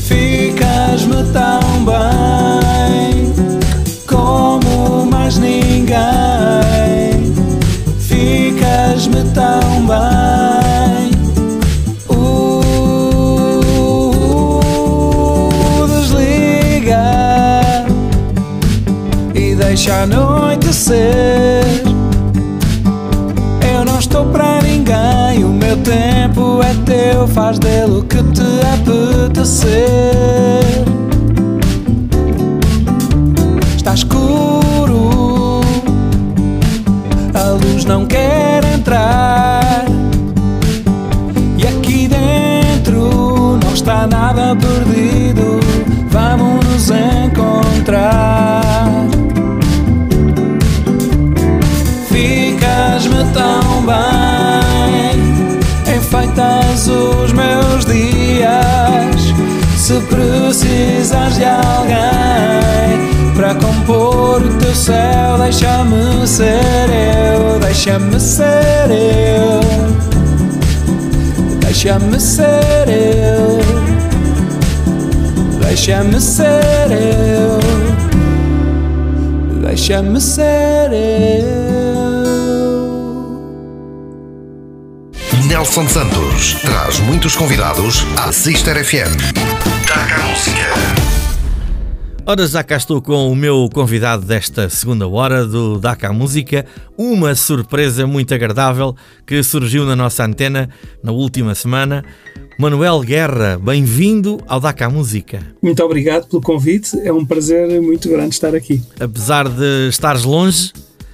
Ficas-me tão bem como mais ninguém. Ficas-me tão bem, uh, desliga e deixa anoitecer. Eu não estou para ninguém, o meu tempo é teu, faz dele o que te apetecer. Está escuro, a luz não quer entrar, e aqui dentro não está nada perdido, vamos nos encontrar. Ficas-me tão bem, enfeitas os meus dias. Se precisas de alguém para compor o teu céu, deixa-me ser eu, deixa-me ser eu, deixa-me ser eu, deixa-me ser eu, deixa-me ser eu. Nelson Santos traz muitos convidados à Sister F M. Daca à Música. Ora, já cá estou com o meu convidado desta segunda hora do Daca à Música, uma surpresa muito agradável que surgiu na nossa antena na última semana. Manuel Guerra, bem-vindo ao Daca à Música. Muito obrigado pelo convite, é um prazer muito grande estar aqui. Apesar de estares longe,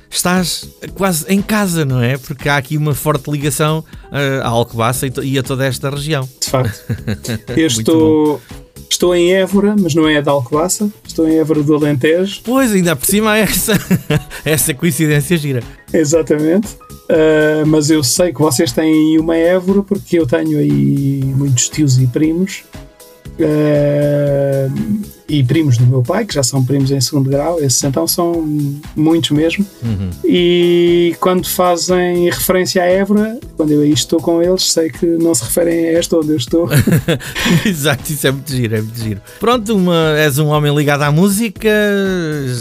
estás quase em casa, não é? Porque há aqui uma forte ligação uh, à Alcobaça e, e a toda esta região. De facto. Eu estou, estou em Évora, mas não é da Alcobaça. Estou em Évora do Alentejo. Pois, ainda por cima há essa, essa coincidência gira. Exatamente. Uh, mas eu sei que vocês têm uma Évora, porque eu tenho aí muitos tios e primos. Uh, e primos do meu pai, que já são primos em segundo grau, esses então são muitos mesmo, uhum. E quando fazem referência à Évora, quando eu aí estou com eles, sei que não se referem a esta onde eu estou. Exato, isso é muito giro, é muito giro. Pronto, uma, és um homem ligado à música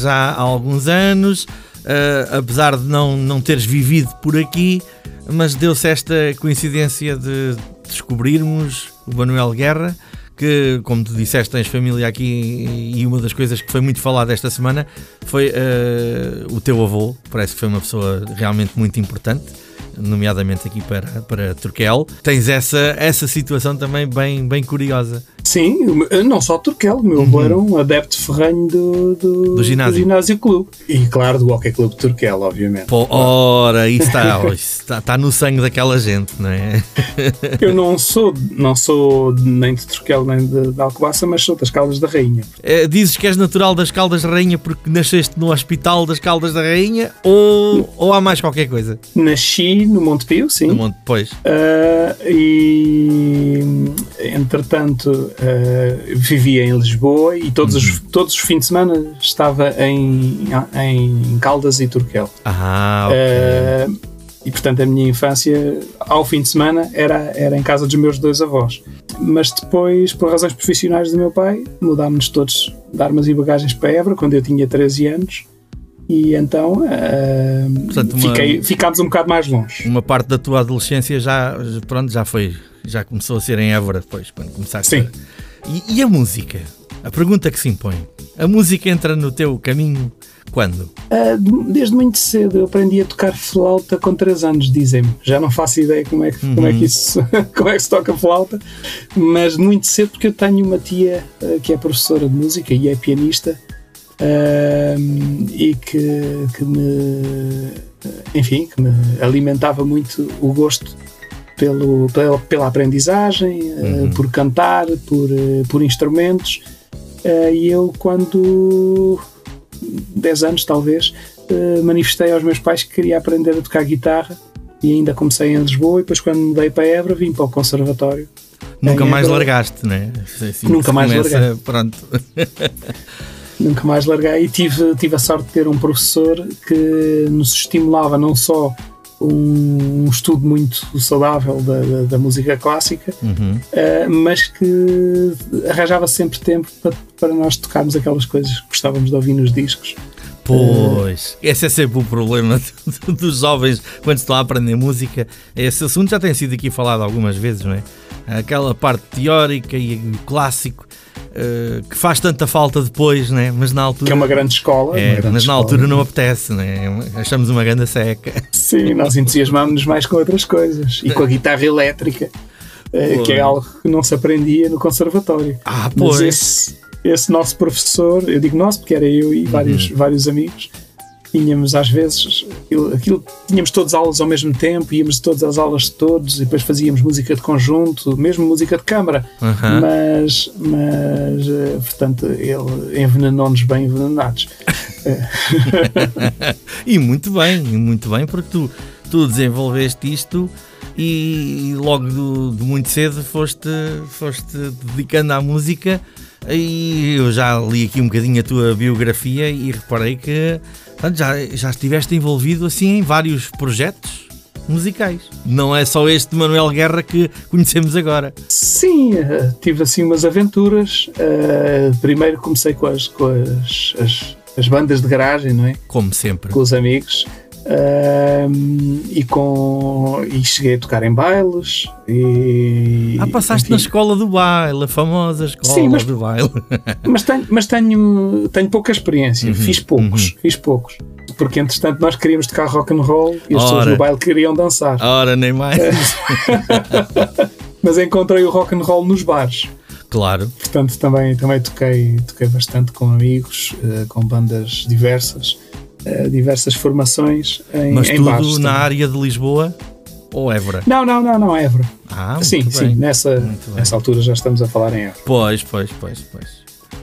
já há alguns anos, uh, apesar de não, não teres vivido por aqui, mas deu-se esta coincidência de descobrirmos o Manuel Guerra, que, como tu disseste, tens família aqui, e uma das coisas que foi muito falada esta semana foi uh, o teu avô, parece que foi uma pessoa realmente muito importante, nomeadamente aqui para, para Turquel. Tens essa, essa situação também bem, bem curiosa. Sim, não só Turquel, o meu avô uhum. era um adepto ferrenho do, do, do, ginásio. do ginásio clube. E claro, do Hockey Clube de Turquel, obviamente. Pô, ora, isso está, está, está no sangue daquela gente, não é? Eu não sou, não sou nem de Turquel nem de, de Alcobaça, mas sou das Caldas da Rainha. É, dizes que és natural das Caldas da Rainha porque nasceste no Hospital das Caldas da Rainha, ou, ou há mais qualquer coisa? Nasci no Monte Pio, sim. No Monte, pois. Uh, e, entretanto... Uh, vivia em Lisboa e todos, uhum. os, todos os fins de semana estava em, em Caldas e Turquel. Ah, okay. uh, e portanto a minha infância ao fim de semana era, era em casa dos meus dois avós, mas depois, por razões profissionais do meu pai, mudámos-nos todos de armas e bagagens para Évora quando eu tinha treze anos. E então uh, Portanto, uma, fiquei, ficámos um bocado mais longe. Uma parte da tua adolescência já, pronto, já foi, já começou a ser em Évora depois, quando começaste. Sim. A... E, e a música? A pergunta que se impõe. A música entra no teu caminho quando? Uh, desde muito cedo eu aprendi a tocar flauta com três anos, dizem-me. Já não faço ideia como é que, uhum. como é que, isso, como é que se toca flauta, mas muito cedo, porque eu tenho uma tia uh, que é professora de música e é pianista. Um, e que, que me enfim, que me alimentava muito o gosto pelo, pela, pela aprendizagem, uhum. uh, por cantar, por, uh, por instrumentos, uh, e eu, quando dez anos talvez, uh, manifestei aos meus pais que queria aprender a tocar guitarra, e ainda comecei em Lisboa, e depois, quando mudei para Évora, vim para o conservatório. Nunca mais Évora. largaste, não é? Assim, nunca mais larguei. Pronto. Nunca mais larguei, e tive, tive a sorte de ter um professor que nos estimulava não só um, um estudo muito saudável da, da, da música clássica, uhum. uh, mas que arranjava sempre tempo para, para nós tocarmos aquelas coisas que gostávamos de ouvir nos discos. Pois, esse é sempre o problema dos jovens quando estão a aprender música. Esse assunto já tem sido aqui falado algumas vezes, não é? Aquela parte teórica e o clássico, Uh, que faz tanta falta depois, né? Mas na altura... Que é uma grande escola. É, uma grande mas na escola, altura não apetece, né? Achamos uma grande seca. Sim, nós entusiasmámos-nos mais com outras coisas. E com a guitarra elétrica, uh, que é algo que não se aprendia no conservatório. Ah, pois. Mas esse, esse nosso professor, eu digo nosso porque era eu e vários, uhum. vários amigos, tínhamos às vezes, aquilo, aquilo, tínhamos todas as aulas ao mesmo tempo, íamos todas as aulas de todos, e depois fazíamos música de conjunto, mesmo música de câmara, uhum. mas, mas, portanto, ele envenenou-nos bem envenenados. E muito bem, muito bem, porque tu, tu desenvolveste isto e logo do, de muito cedo foste, foste dedicando à música. E eu já li aqui um bocadinho a tua biografia e reparei que já, já estiveste envolvido assim em vários projetos musicais. Não é só este Manuel Guerra que conhecemos agora. Sim, tive assim umas aventuras. Uh, primeiro comecei com, as, com as, as, as bandas de garagem, não é? Como sempre. Com os amigos. Um, e, com, e cheguei a tocar em bailes e, ah, passaste enfim. Na escola do baile, a famosa escola. Sim, mas, do baile mas, tenho, mas tenho, tenho pouca experiência, uhum, fiz poucos, uhum. fiz poucos porque entretanto nós queríamos tocar rock and roll e as ora, pessoas do baile queriam dançar. Ora, nem mais. Mas encontrei o rock and roll nos bares. Claro. Portanto também, também toquei, toquei bastante com amigos, com bandas diversas, diversas formações em, mas em tudo bares, na também. Área de Lisboa ou Évora? Não, não, não, não, Évora. Ah, muito sim, bem. Sim, nessa, nessa altura já estamos a falar em Évora. Pois, pois, pois, pois.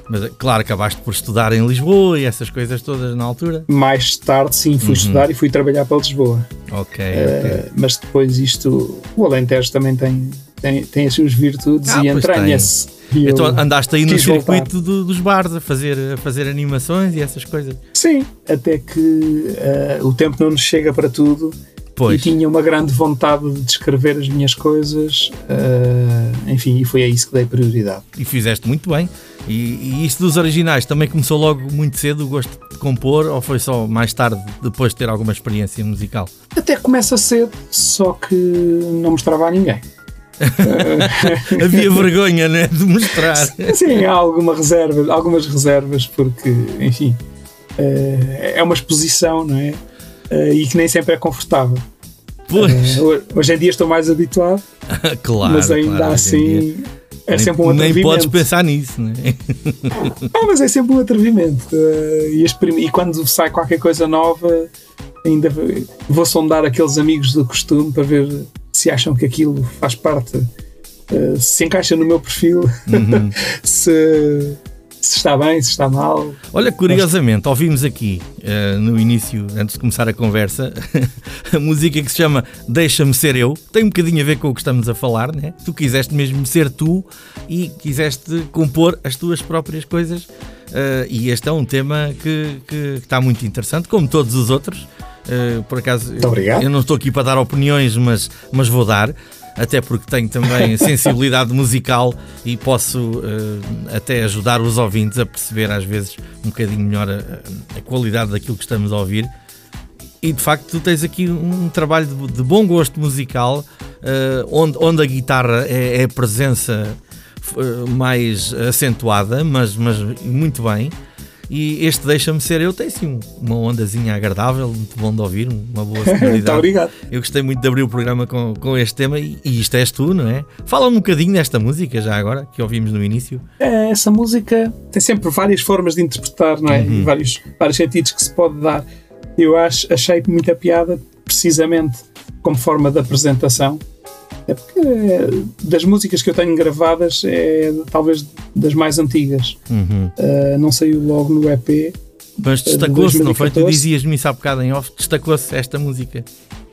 Mas claro, acabaste por estudar em Lisboa e essas coisas todas na altura? Mais tarde, sim, fui uhum. estudar e fui trabalhar para Lisboa. Ok. Uh, okay. Mas depois isto, o Alentejo também tem, tem, tem as suas virtudes ah, e entranha-se. E então andaste aí no circuito do, dos bares a fazer, a fazer animações e essas coisas? Sim, até que uh, o tempo não nos chega para tudo. Pois. E tinha uma grande vontade de descrever as minhas coisas, uh, enfim, e foi a isso que dei prioridade. E fizeste muito bem. E, e isso dos originais também começou logo muito cedo, o gosto de compor, ou foi só mais tarde, depois de ter alguma experiência musical? Até começa cedo, só que não mostrava a ninguém. Havia vergonha, né, de mostrar. Sim, há alguma reserva, algumas reservas, porque, enfim, é uma exposição, não é? E que nem sempre é confortável. Pois. Hoje em dia estou mais habituado, claro, mas ainda claro, assim é nem, sempre um atrevimento. Nem podes pensar nisso, não é? Ah, mas é sempre um atrevimento. E, e quando sai qualquer coisa nova, ainda vou sondar aqueles amigos do costume para ver se acham que aquilo faz parte, uh, se encaixa no meu perfil, uhum. se, se está bem, se está mal. Olha, curiosamente, ouvimos aqui uh, no início, antes de começar a conversa, a música que se chama Deixa-me Ser Eu, tem um bocadinho a ver com o que estamos a falar, né? Tu quiseste mesmo ser tu e quiseste compor as tuas próprias coisas, uh, e este é um tema que, que, que está muito interessante, como todos os outros. Uh, por acaso, eu não estou aqui para dar opiniões, mas, mas vou dar, até porque tenho também sensibilidade musical e posso uh, até ajudar os ouvintes a perceber às vezes um bocadinho melhor a, a qualidade daquilo que estamos a ouvir. E de facto tu tens aqui um trabalho de, de bom gosto musical, uh, onde, onde a guitarra é, é a presença uh, mais acentuada, mas, mas muito bem. E este Deixa-me Ser Eu tem sim uma ondazinha agradável, muito bom de ouvir, uma boa sonoridade. Muito obrigado. Eu gostei muito de abrir o programa com, com este tema e, e isto és tu, não é? Fala-me um bocadinho desta música já agora, que ouvimos no início. É, essa música tem sempre várias formas de interpretar, não é? Uhum. Vários, vários sentidos que se pode dar. Eu acho, achei muita piada precisamente como forma de apresentação. É porque das músicas que eu tenho gravadas é talvez das mais antigas. Uhum. Uh, não saiu logo no E P. Mas destacou-se, de não foi? Tu dizias-me isso há bocado em off, destacou-se esta música.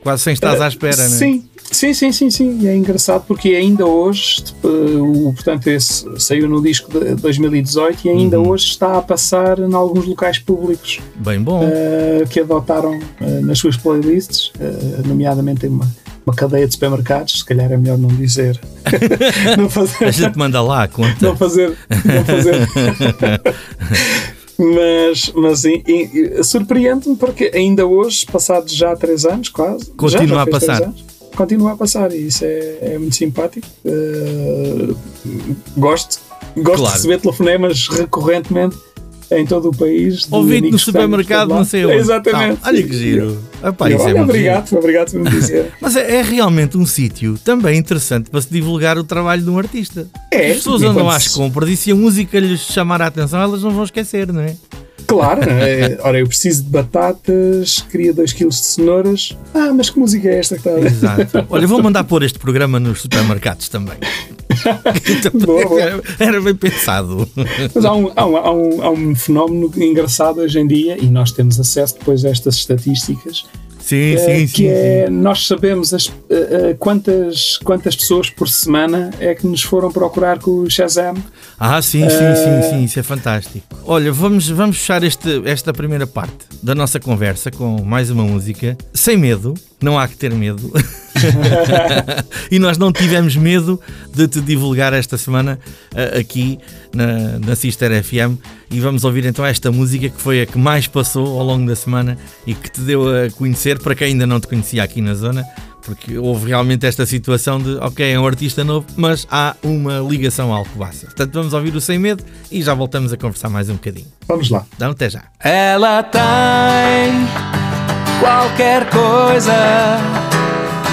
Quase sem estás uh, à espera, não é? Sim, sim, sim, sim, sim. E é engraçado porque ainda hoje, o, portanto, esse saiu no disco de dois mil e dezoito e ainda uhum. hoje está a passar em alguns locais públicos. Bem bom. Uh, que adotaram uh, nas suas playlists, uh, nomeadamente em uma. Uma cadeia de supermercados, se calhar é melhor não dizer. Não fazer, a gente manda lá a conta. Não fazer. Não fazer. Mas, mas surpreende-me porque ainda hoje, passados já três anos quase. Continua já, já a passar. Continua a passar e isso é, é muito simpático. Uh, gosto gosto claro. de receber telefonemas recorrentemente em todo o país. Ouvido no supermercado, não sei onde. Exatamente. Tá. Olha que giro. Epá, eu, olha, é obrigado, giro. Obrigado por me dizer. Mas é, é realmente um sítio também interessante para se divulgar o trabalho de um artista. É, as pessoas andam às compras e se a música lhes chamar a atenção, elas não vão esquecer, não é? Claro, não é? Ora, eu preciso de batatas, queria dois quilos de cenouras. Ah, mas que música é esta que está? Exato. Olha, vou mandar pôr este programa nos supermercados também. Boa, boa. Era, era bem pensado. Mas há um, há, um, há, um, há um fenómeno engraçado hoje em dia, e nós temos acesso depois a estas estatísticas. Sim, é, sim, que sim, é, sim. Nós sabemos as, uh, uh, quantas, quantas pessoas por semana é que nos foram procurar com o Shazam. Ah, sim, uh, sim, sim, sim, isso é fantástico. Olha, vamos, vamos fechar este, esta primeira parte da nossa conversa com mais uma música. Sem medo, não há que ter medo. E nós não tivemos medo de te divulgar esta semana uh, aqui na, na Sister F M. E vamos ouvir então esta música que foi a que mais passou ao longo da semana e que te deu a conhecer, para quem ainda não te conhecia aqui na zona, porque houve realmente esta situação de ok, é um artista novo, mas há uma ligação à Alcobaça. Portanto, vamos ouvir o Sem Medo e já voltamos a conversar mais um bocadinho. Vamos lá. Então, até já. Ela tem qualquer coisa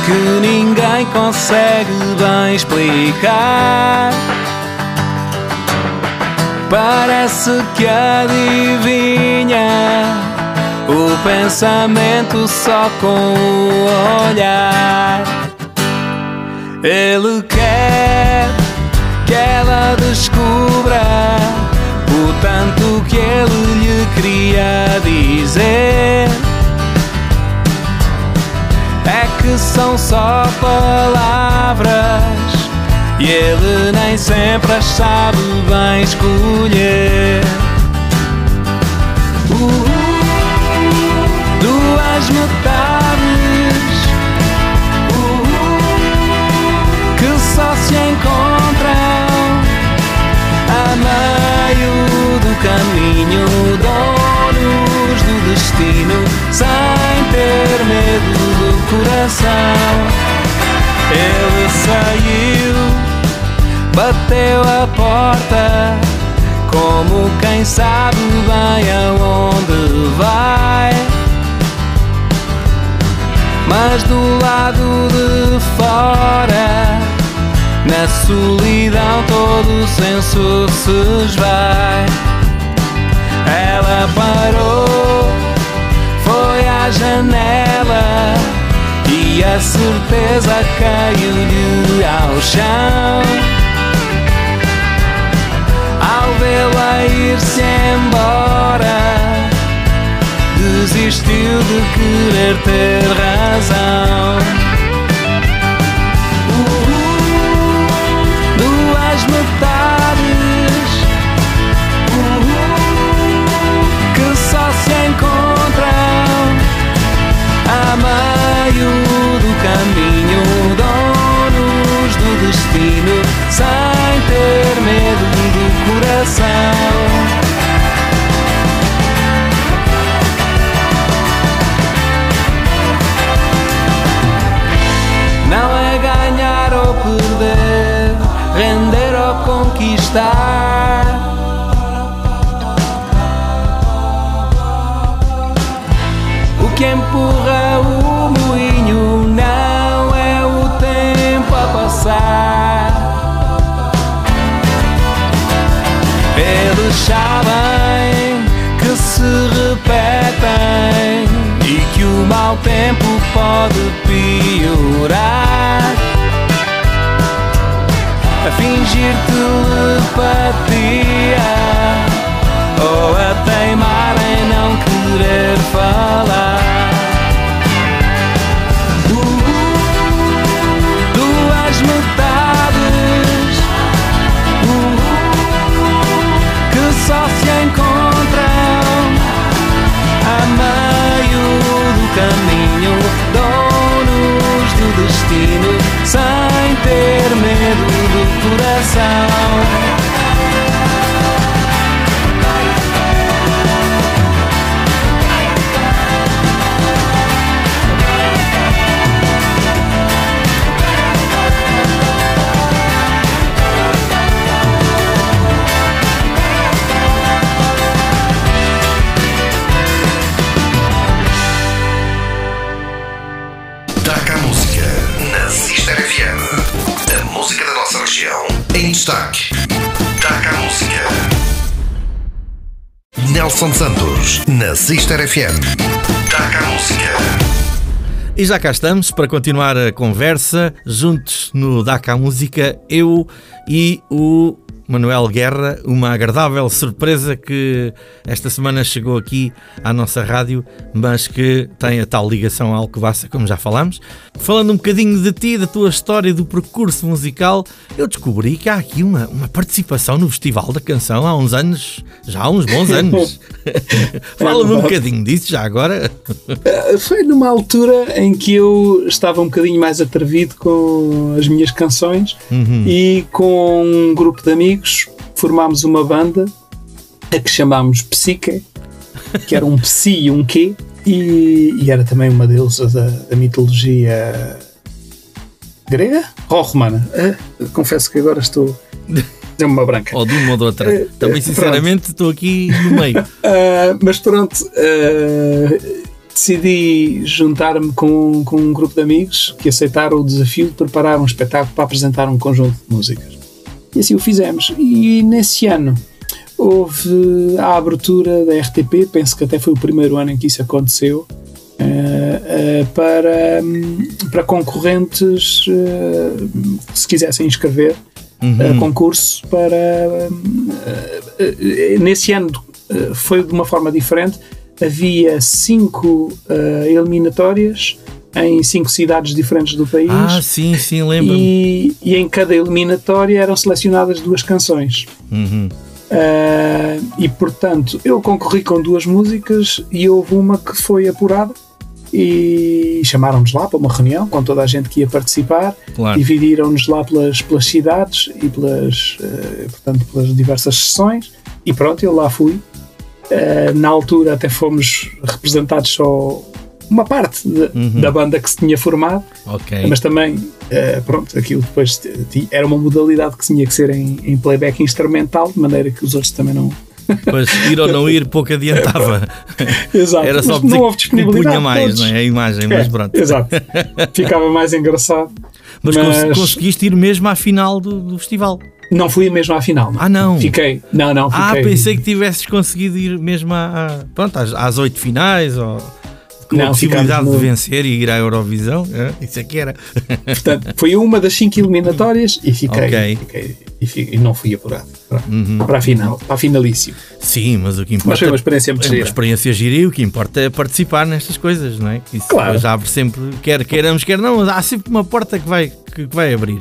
que ninguém consegue bem explicar. Parece que adivinha o pensamento só com o olhar. Ele quer que ela descubra o tanto que ele lhe queria dizer. É que são só palavras e ele nem sempre as sabe bem escolher. uh-uh. Duas metades uh, uh, que só se encontram a meio do caminho, donos do destino, sem ter medo do coração. Ele saiu, bateu a porta, como quem sabe bem aonde vai. Mas do lado de fora, na solidão todo o senso se esvai. Ela parou, foi à janela e a certeza caiu-lhe ao chão. Ao vê-la ir-se embora, desistiu de querer ter razão. Uh-uh, duas metades uh-uh, que só se encontram a meio do caminho, donos do destino, sem ter medo do coração. Perder, render ou conquistar, o que empurra o moinho não é o tempo a passar. Eles sabem que se repetem e que o mau tempo pode piorar. A fingir telepatia ou a teimar em não querer falar. uh, uh, Duas metades uh, uh, que só se encontram a meio do caminho, donos do destino, sem ter medo do coração. Daca à Música na Sister F M. A música da nossa região em destaque. Daca à Música. Nelson Santos, na Sister F M. Daca à Música. E já cá estamos para continuar a conversa, juntos no Daca à Música, eu e o Manuel Guerra, uma agradável surpresa que esta semana chegou aqui à nossa rádio, mas que tem a tal ligação à Alcobaça, como já falámos. Falando um bocadinho de ti, da tua história e do percurso musical, eu descobri que há aqui uma, uma participação no Festival da Canção há uns anos, já há uns bons anos. Fala-me um bocadinho disso já agora. Foi numa altura em que eu estava um bocadinho mais atrevido com as minhas canções, uhum. e com um grupo de amigos formámos uma banda a que chamámos Psique, que era um Psi e um Quê, e, e era também uma deusa da, da mitologia grega ou romana. Confesso que agora estou... uma branca. Ou de uma ou de outra. Uh, Também, sinceramente, estou aqui no meio. Uh, mas pronto, uh, decidi juntar-me com, com um grupo de amigos que aceitaram o desafio de preparar um espetáculo para apresentar um conjunto de músicas. E assim o fizemos. E nesse ano houve a abertura da R T P, penso que até foi o primeiro ano em que isso aconteceu, uh, uh, para, um, para concorrentes uh, que se quisessem inscrever. Uhum. Concurso para... Nesse ano foi de uma forma diferente. Havia cinco eliminatórias em cinco cidades diferentes do país. Ah, sim, sim, lembro-me. E, e em cada eliminatória eram selecionadas duas canções. Uhum. Uh, e, portanto, eu concorri com duas músicas e houve uma que foi apurada. E chamaram-nos lá para uma reunião com toda a gente que ia participar, claro. Dividiram-nos lá pelas, pelas cidades e pelas, uh, portanto, pelas diversas sessões, e pronto, eu lá fui. Uh, na altura até fomos representados só uma parte de, uhum. da banda que se tinha formado, okay. mas também, uh, pronto, aquilo depois era uma modalidade que tinha que ser em, em playback instrumental, de maneira que os outros também não... Pois, ir ou não ir, pouco adiantava. Exato. Era só não houve disponibilidade. Punha mais, não é? A imagem, mas pronto. É, exato. Ficava mais engraçado. Mas, mas conseguiste ir mesmo à final do, do festival? Não fui mesmo à final. Não. Ah, não? Fiquei. Não, não, fiquei. Ah, pensei que tivesses conseguido ir mesmo à, à, pronto, às, às oito finais, ou com não, a possibilidade no... de vencer e ir à Eurovisão. É? Isso é que era. Portanto, foi uma das cinco eliminatórias e fiquei. Okay. fiquei. E não fui apurado para, uhum. para a final, para a finalíssimo. Sim, mas o que importa... Mas foi uma experiência gira. É uma experiência gira e o que importa é participar nestas coisas, não é? Isso claro. Já abre sempre, quer queiramos, quer não, há sempre uma porta que vai, que vai abrir,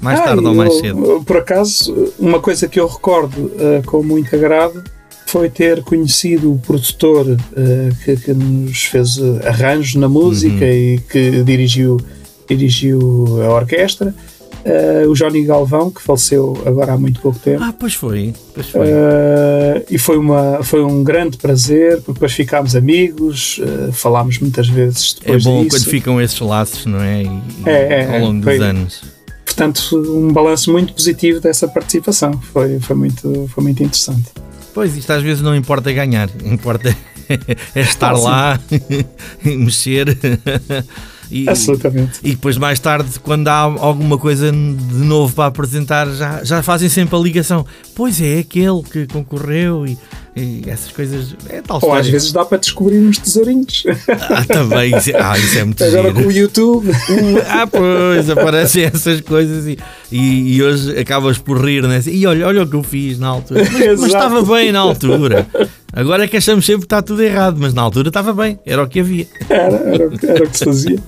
mais ah, tarde eu, ou mais cedo. Por acaso, uma coisa que eu recordo uh, com muito agrado foi ter conhecido o produtor uh, que, que nos fez arranjos na música uhum. e que dirigiu, dirigiu a orquestra. Uh, o Johnny Galvão, que faleceu agora há muito pouco tempo. Ah, pois foi, pois foi. Uh, e foi, uma, foi um grande prazer, porque depois ficámos amigos, uh, falámos muitas vezes depois disso. É bom disso. Quando ficam esses laços, não é? E, é, é ao longo foi, dos anos. Portanto, um balanço muito positivo dessa participação, foi, foi, muito, foi muito interessante. Pois, isto às vezes não importa ganhar, importa é estar ah, lá e mexer. E, absolutamente. E depois mais tarde, quando há alguma coisa de novo para apresentar, já, já fazem sempre a ligação. Pois é, aquele que concorreu e, e essas coisas. É tal história. Ou às vezes dá para descobrir uns tesourinhos. Ah, também. Ah, isso é muito agora giro. Com o YouTube. Ah, pois, aparecem essas coisas e, e, e hoje acabas por rir, né? E olha, olha o que eu fiz na altura. Mas, mas estava bem na altura. Agora é que achamos sempre que está tudo errado, mas na altura estava bem, era o que havia. Era, era, era o que se fazia.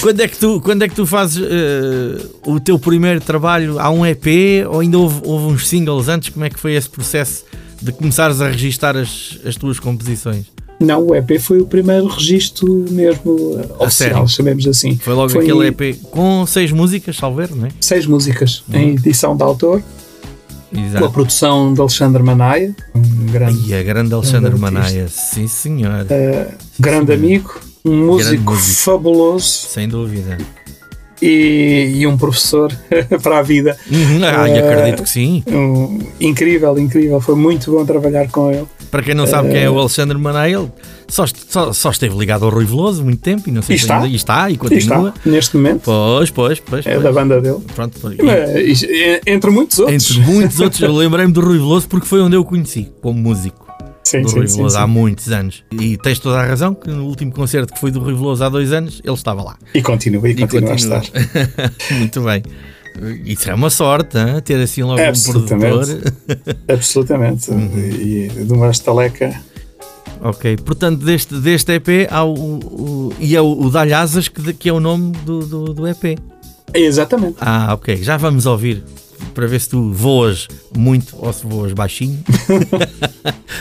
Quando é que tu, quando é que tu fazes uh, o teu primeiro trabalho? Há um E P ou ainda houve, houve uns singles antes? Como é que foi esse processo de começares a registar as, as tuas composições? Não, o E P foi o primeiro registro mesmo ah, oficial, chamemos assim. Foi logo foi aquele E P com seis músicas, salvo erro, não é? Seis músicas, uhum. em edição de autor. Exato. Com a produção de Alexandre Manaia, um grande, e a grande Alexandre um grande Manaia, sim senhor, uh, grande sim. amigo, um músico fabuloso, sem dúvida, e, e um professor para a vida. Ah, uh, acredito que sim. Um, incrível, incrível, foi muito bom trabalhar com ele. Para quem não sabe quem é o Alexandre Manaia, só, só, só esteve ligado ao Rui Veloso muito tempo e não sei e se está, ainda, e está e continua. E está, neste momento. Pois, pois, pois. É pois. Da banda dele. Pronto, pois. Mas, entre muitos outros. Entre muitos outros. Eu lembrei-me do Rui Veloso porque foi onde eu o conheci, como músico. Sim, do sim, Rui sim, Veloso sim. Há muitos anos. E tens toda a razão que no último concerto que foi do Rui Veloso há dois anos, ele estava lá. E continua, e, e continua, continua a estar. Muito bem. Isso é uma sorte, hein? Ter assim logo um produtor. Absolutamente. E de uma estaleca. Ok, portanto, deste, deste E P há o, o, e é o, o Dá-lhe Asas, que, que é o nome do, do, do E P. Exatamente. Ah, ok, já vamos ouvir para ver se tu voas muito ou se voas baixinho.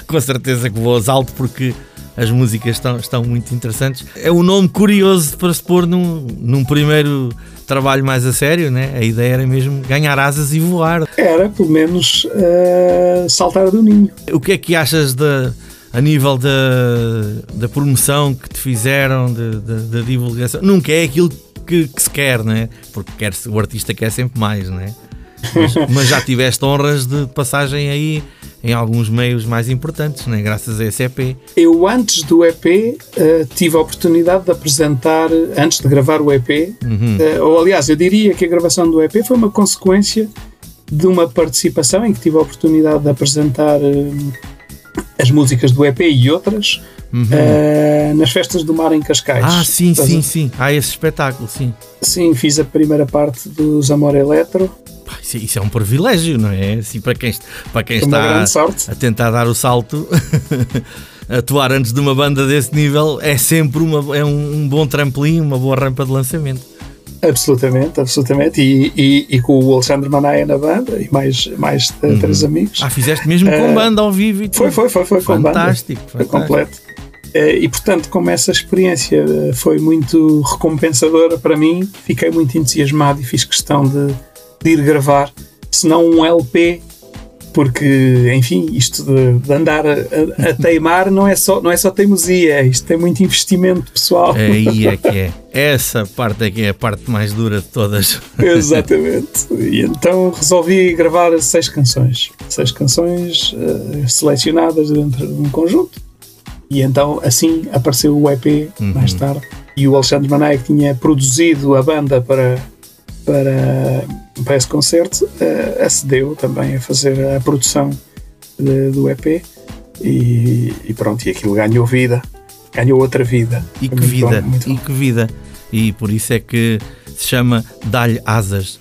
Com certeza que voas alto, porque as músicas estão, estão muito interessantes. É um nome curioso para se pôr num, num primeiro trabalho mais a sério, né? A ideia era mesmo ganhar asas e voar. Era, pelo menos, uh, saltar do ninho. O que é que achas da... a nível da, da promoção que te fizeram, de, de, da divulgação? Nunca é aquilo que, que se quer, não é? Porque quer, o artista quer sempre mais, não é? Mas, mas já tiveste honras de passagem aí em alguns meios mais importantes, não é? Graças a esse E P. Eu, antes do E P, uh, tive a oportunidade de apresentar, antes de gravar o E P, uhum. uh, ou aliás, eu diria que a gravação do E P foi uma consequência de uma participação em que tive a oportunidade de apresentar... Uh, as músicas do E P e outras, uhum. uh, nas festas do mar em Cascais. Ah, sim, então, sim, sim. Há esse espetáculo, sim. Sim, fiz a primeira parte dos Amor Electro. Pá, isso, isso é um privilégio, não é? Assim, para quem, para quem está a, a tentar dar o salto, atuar antes de uma banda desse nível é sempre uma, é um, um bom trampolim, uma boa rampa de lançamento. Absolutamente, absolutamente. E, e, e com o Alexandre Manaia na banda e mais, mais uhum. três amigos. Ah, fizeste mesmo com banda uh, ao vivo e tudo. Foi, foi, foi, foi com banda. Fantástico, foi completo. Uh, e portanto, como essa experiência foi muito recompensadora para mim, fiquei muito entusiasmado e fiz questão de, de ir gravar, se não um L P, porque, enfim, isto de, de andar a, a teimar não é, só, não é só teimosia, isto tem muito investimento pessoal. Aí é que é. Essa parte é que é a parte mais dura de todas. Exatamente. E então resolvi gravar seis canções. Seis canções uh, selecionadas dentro de um conjunto. E então assim apareceu o E P uhum. mais tarde. E o Alexandre Manaia, que tinha produzido a banda para... para, para esse concerto, uh, acedeu também a fazer a produção de, do E P e, e pronto, e aquilo ganhou vida, ganhou outra vida. E que vida, bom, e bom. que vida, e por isso é que se chama Dá-lhe Asas.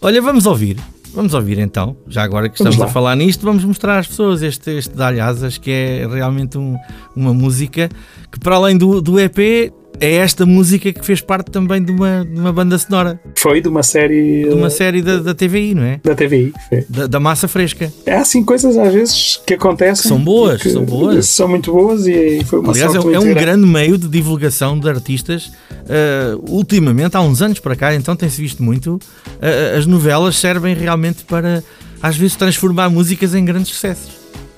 Olha, vamos ouvir, vamos ouvir então, já agora que estamos a falar nisto, vamos mostrar às pessoas este, este Dá-lhe Asas, que é realmente um, uma música que, para além do, do E P, é esta música que fez parte também de uma, de uma banda sonora. Foi de uma série... De uma série da, da T V I, não é? Da T V I, foi. Da, da Massa Fresca. Há, assim, coisas às vezes que acontecem... Que são boas, que são boas. São muito boas e foi uma Aliás, é, é um grande meio de divulgação de artistas. Uh, ultimamente, há uns anos para cá, então tem-se visto muito, uh, as novelas servem realmente para, às vezes, transformar músicas em grandes sucessos.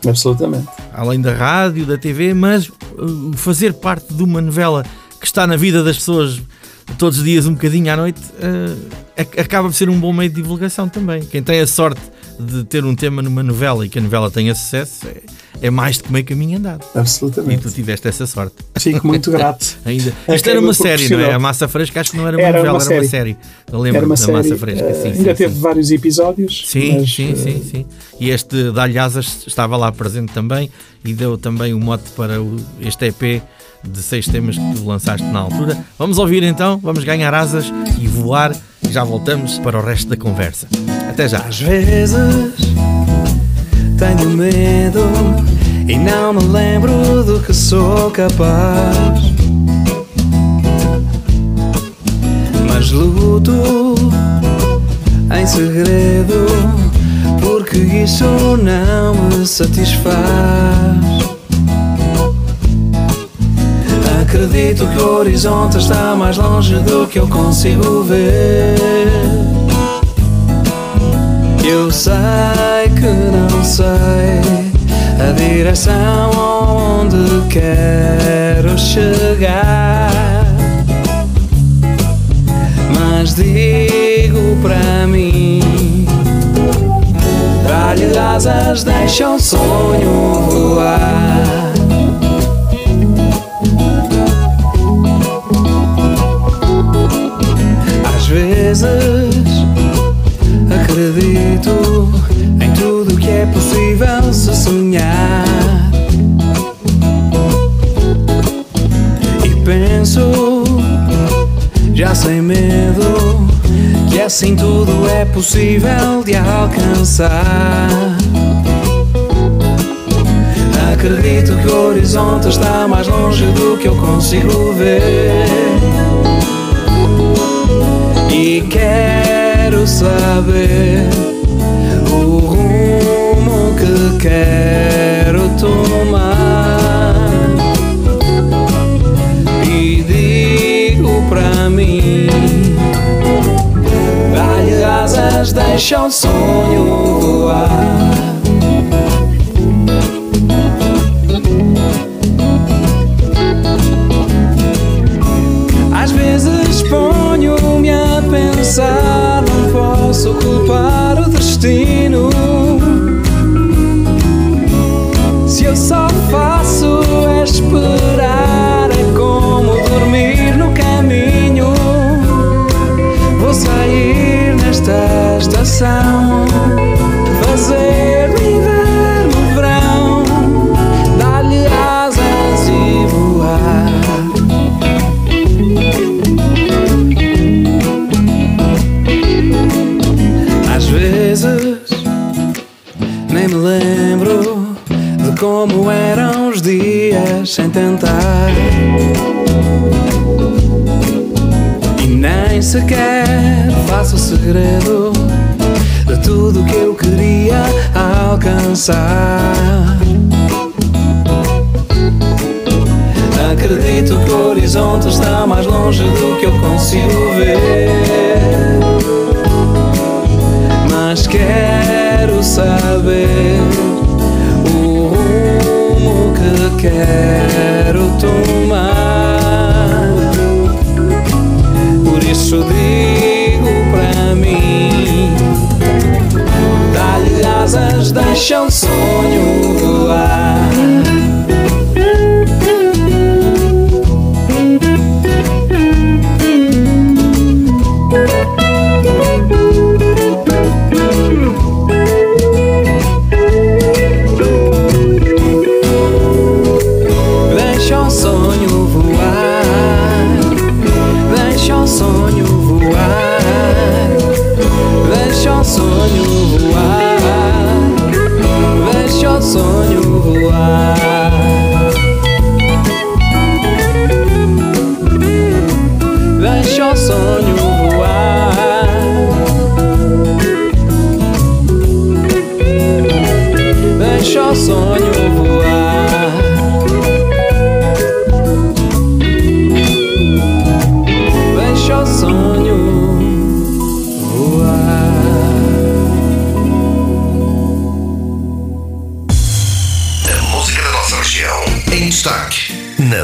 Absolutamente. Além da rádio, da T V, mas uh, fazer parte de uma novela... que está na vida das pessoas todos os dias um bocadinho à noite, uh, acaba por ser um bom meio de divulgação também. Quem tem a sorte de ter um tema numa novela e que a novela tenha sucesso é, é mais do que meio caminho andado. Absolutamente. E tu tiveste essa sorte. Fico muito grato. Ainda. Isto era uma série, não é? A Massa Fresca acho que não era uma era novela, uma era série. uma série. Eu lembro era uma da série, Massa Fresca. Uh, sim, ainda sim, teve sim. vários episódios. Sim, mas, sim, uh... sim, sim. E este Dá-lhe Asas estava lá presente também e deu também o um mote para o, este E P de seis temas que tu lançaste na altura. Vamos ouvir então, vamos ganhar asas e voar, e já voltamos para o resto da conversa. Até já. Às vezes tenho medo e não me lembro do que sou capaz, mas luto em segredo porque isso não me satisfaz. Acredito que o horizonte está mais longe do que eu consigo ver. Eu sei que não sei a direção onde quero chegar, mas digo para mim: dá-lhe asas, deixa o sonho voar. Às vezes acredito em tudo que é possível se sonhar e penso, já sem medo, E assim tudo é possível de alcançar. Acredito que o horizonte está mais longe do que eu consigo ver. E quero saber o rumo que quero tomar. E digo para mim: dá-lhe asas, deixa o sonho voar. Ponho-me a pensar, não posso culpar o destino. Se eu só faço é esperar, é como dormir no caminho. Vou sair nesta estação, fazer-me ver no verão, dar-lhe asas e voar. Nem me lembro de como eram os dias sem tentar, e nem sequer faço o segredo de tudo que eu queria alcançar. Acredito que o horizonte está mais longe do que eu consigo ver. Mas quero saber o rumo que quero tomar. Por isso digo para mim: dá-lhe asas, deixa o sonho voar.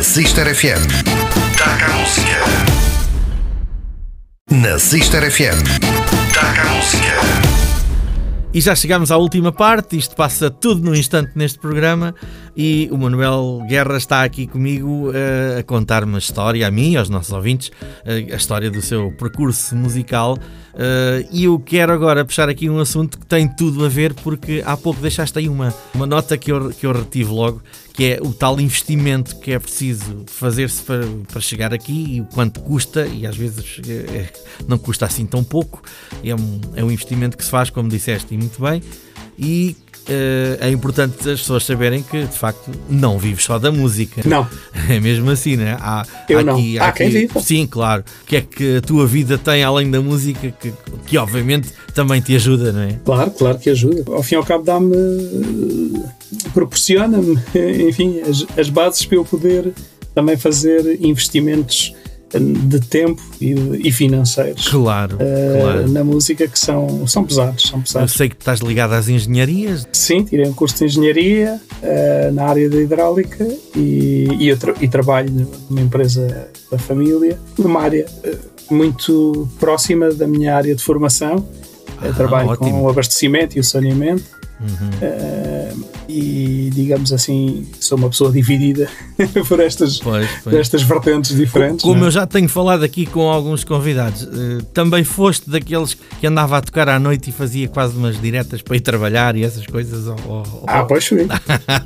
Sister F M. Daca à Música. Na Sister F M. Daca à Música. E já chegámos à última parte. Isto passa tudo num instante neste programa. E o Manuel Guerra está aqui comigo uh, a contar uma história a mim e aos nossos ouvintes. Uh, a história do seu percurso musical. Uh, e eu quero agora puxar aqui um assunto que tem tudo a ver, porque há pouco deixaste aí uma, uma nota que eu, que eu retive logo, que é o tal investimento que é preciso fazer-se para, para chegar aqui, e o quanto custa, e às vezes é, não custa assim tão pouco. É um, é um investimento que se faz, como disseste, e muito bem, e uh, é importante as pessoas saberem que, de facto, não vives só da música. Não. É mesmo assim, né? Há, Eu há não. Aqui, há, há quem vive. Sim, claro. O que é que a tua vida tem além da música, que, que obviamente também te ajuda, não é? Claro, claro que ajuda. Ao fim e ao cabo dá-me... proporciona-me, enfim, as, as bases para eu poder também fazer investimentos de tempo e, e financeiros. Claro, uh, claro. Na música, que são, são pesados, são pesados. Eu sei que estás ligado às engenharias. Sim, tirei um curso de engenharia uh, na área da hidráulica e, e, eu tra- e trabalho numa empresa da família, numa área uh, muito próxima da minha área de formação. Ah, eu trabalho ótimo. Com o abastecimento e o saneamento. uhum. uh, e digamos assim, sou uma pessoa dividida por estas, pois, pois. estas vertentes diferentes. Como, como eu já tenho falado aqui com alguns convidados, uh, também foste daqueles que andava a tocar à noite e fazia quase umas diretas para ir trabalhar e essas coisas? Ou, ou... Ah, pois fui.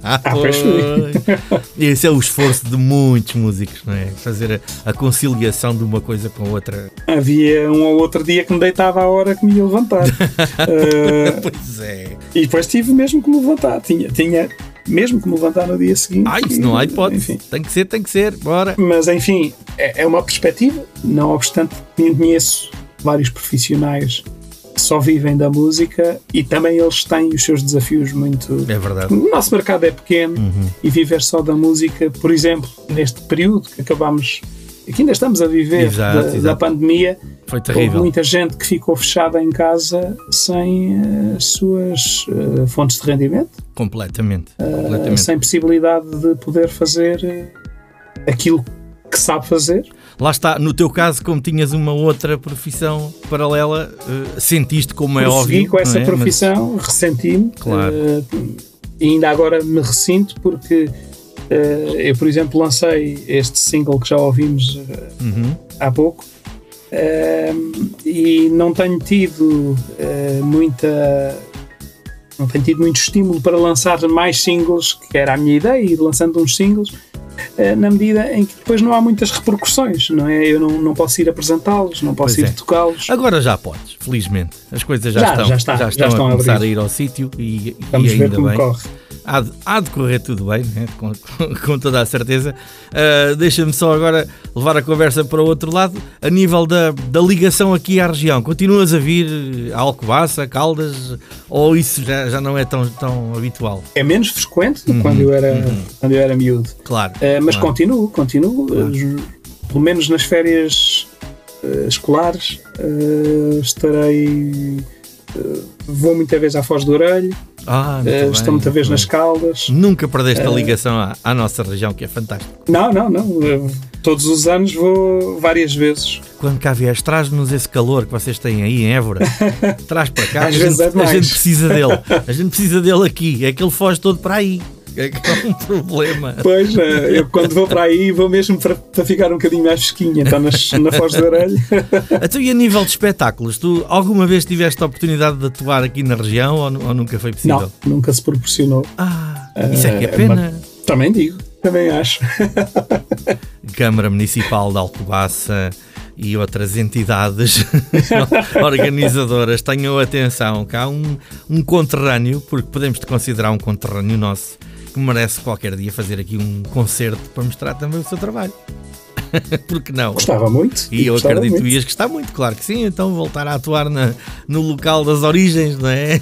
ah, pois fui. Esse é o esforço de muitos músicos, não é? Fazer a, a conciliação de uma coisa com a outra. Havia um ou outro dia que me deitava à hora que me ia levantar. uh, pois é. E depois tive mesmo que me levantar. Tinha, tinha mesmo que me levantar no dia seguinte. Ai, isso não há hipótese. Tem que ser, tem que ser. Bora. Mas enfim, é, é uma perspectiva. Não obstante, conheço vários profissionais que só vivem da música e também eles têm os seus desafios muito... É verdade. O nosso mercado é pequeno, uhum. e viver só da música, por exemplo, neste período que acabamos... que ainda estamos a viver, exato, da, exato. da pandemia, foi terrível. Houve muita gente que ficou fechada em casa sem as suas uh, fontes de rendimento, completamente, uh, completamente sem possibilidade de poder fazer aquilo que sabe fazer. Lá está, no teu caso, como tinhas uma outra profissão paralela, uh, sentiste, como é óbvio, segui com essa é? profissão, mas... ressenti-me, claro. uh, e ainda agora me ressinto porque... Uh, eu, por exemplo, lancei este single que já ouvimos uh, uhum. há pouco, uh, e não tenho tido uh, muita não tenho tido muito estímulo para lançar mais singles, que era a minha ideia, ir lançando uns singles, uh, na medida em que depois não há muitas repercussões, não é? Eu não, não posso ir apresentá-los, não posso pois ir é. tocá-los. Agora já podes, felizmente. As coisas já, já, estão, já, está, já estão já estão a começar a ir ao sítio e, e ainda bem. Corre. Há de, há de correr tudo bem, né? com, com, com toda a certeza. Uh, deixa-me só agora levar a conversa para o outro lado, a nível da, da ligação aqui à região. Continuas a vir a Alcobaça, Caldas, ou isso já, já não é tão, tão habitual? É menos frequente do que uhum, quando, eu era, uhum. quando eu era miúdo. Claro. Uh, mas claro. continuo, continuo. Claro. Uh, pelo menos nas férias uh, escolares uh, estarei... Uh, vou muita vez à Foz do Orelho. Ah, uh, estou muita vez nas Caldas. Nunca perdeste uh, a ligação à, à nossa região, que é fantástico. Não, não, não. Uh, todos os anos vou várias vezes. Quando cá vieste, traz-nos esse calor que vocês têm aí em Évora. Traz para cá. Às a, vezes gente, é a gente precisa dele. A gente precisa dele aqui. É que ele foge todo para aí. É que é um problema. Pois, eu quando vou para aí vou mesmo para, para ficar um bocadinho mais fresquinha, então nas, na Foz do Orelho. Então, e a nível de espetáculos, tu alguma vez tiveste a oportunidade de atuar aqui na região ou, ou nunca foi possível? Não, nunca se proporcionou. Ah, isso é que é pena. Uh, também digo, também acho. Câmara Municipal de Alcobaça e outras entidades organizadoras, tenham atenção, que há um, um conterrâneo, porque podemos te considerar um conterrâneo nosso, que merece qualquer dia fazer aqui um concerto para mostrar também o seu trabalho. Porque não? Gostava muito. E eu acredito que ias gostar muito, claro que sim. Então voltar a atuar na, no local das origens, não é?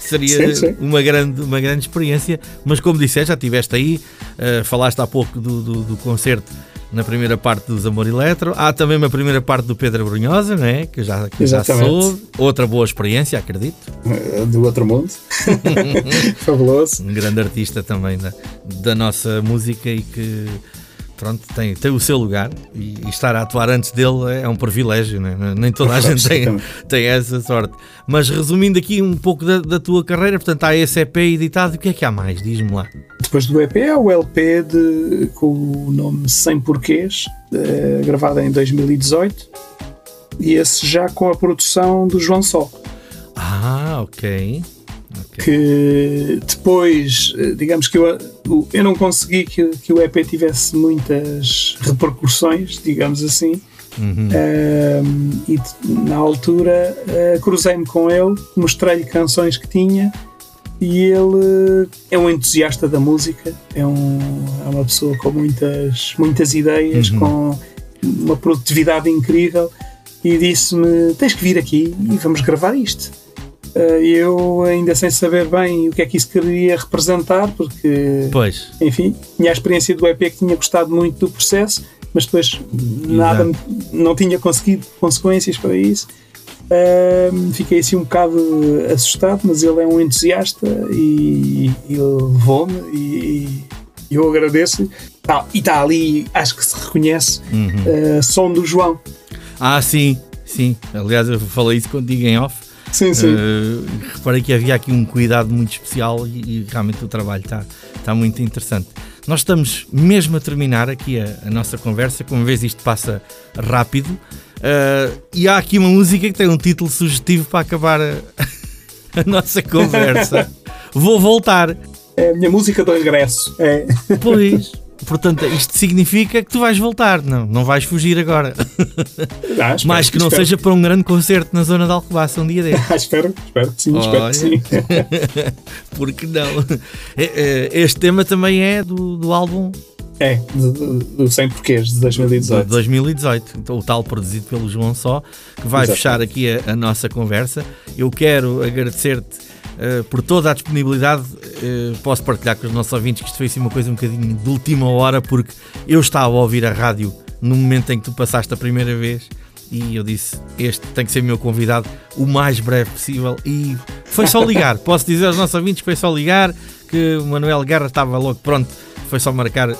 Seria sim, sim. Uma, grande, uma grande experiência. Mas como disseste, já estiveste aí, uh, falaste há pouco do, do, do concerto na primeira parte dos Amor Electro. Há também uma primeira parte do Pedro Brunhosa, não é? Que já, que já soube. Outra boa experiência, acredito. Do outro mundo. Fabuloso. Um grande artista também da, da nossa música e que... Pronto, tem, tem o seu lugar e, e estar a atuar antes dele é, é um privilégio, né? Nem toda a gente tem, tem essa sorte. Mas resumindo aqui um pouco da, da tua carreira, portanto há esse E P editado, e o que é que há mais? Diz-me lá. Depois do E P há o L P de, com o nome Sem Porquês, eh, gravado em dois mil e dezoito, e esse já com a produção do João Sol. Ah, ok. Okay. Que depois, digamos que eu, eu não consegui que, que o E P tivesse muitas repercussões, digamos assim, uhum. um, e na altura uh, cruzei-me com ele, mostrei-lhe canções que tinha e ele é um entusiasta da música, é, um, é uma pessoa com muitas, muitas ideias, uhum. com uma produtividade incrível, e disse-me: tens que vir aqui e vamos gravar isto. Eu ainda sem saber bem o que é que isso queria representar, porque pois. enfim, tinha a experiência do E P, que tinha gostado muito do processo, mas depois nada, não tinha conseguido consequências para isso. Uh, fiquei assim um bocado assustado, mas ele é um entusiasta e, e levou-me e, e eu agradeço-lhe. Ah, e está ali, acho que se reconhece, uhum. uh, som do João. Ah, sim, sim. Aliás, eu falei isso contigo em off. Sim, sim. Uh, reparei que havia aqui um cuidado muito especial e, e realmente o trabalho está, está muito interessante. Nós estamos mesmo a terminar aqui a, a nossa conversa, como vês isto passa rápido, uh, e há aqui uma música que tem um título sugestivo para acabar a, a nossa conversa. Vou voltar. É a minha música do regresso. É. Pois. Portanto, isto significa que tu vais voltar, não, não vais fugir agora. Ah, espero, mais que não espero. Seja para um grande concerto na zona de Alcobaça um dia desses. Ah, espero, espero que sim, oh, espero que sim. Porque não? Este tema também é do, do álbum... É, do Sem Porquês, de dois mil e dezoito. De dois mil e dezoito, o tal produzido pelo João Só, que vai Exato. Fechar aqui a, a nossa conversa. Eu quero agradecer-te Uh, por toda a disponibilidade. Uh, posso partilhar com os nossos ouvintes que isto foi assim uma coisa um bocadinho de última hora, porque eu estava a ouvir a rádio no momento em que tu passaste a primeira vez e eu disse, este tem que ser meu convidado o mais breve possível, e foi só ligar, posso dizer aos nossos ouvintes que foi só ligar, que o Manuel Guerra estava logo pronto, foi só marcar o,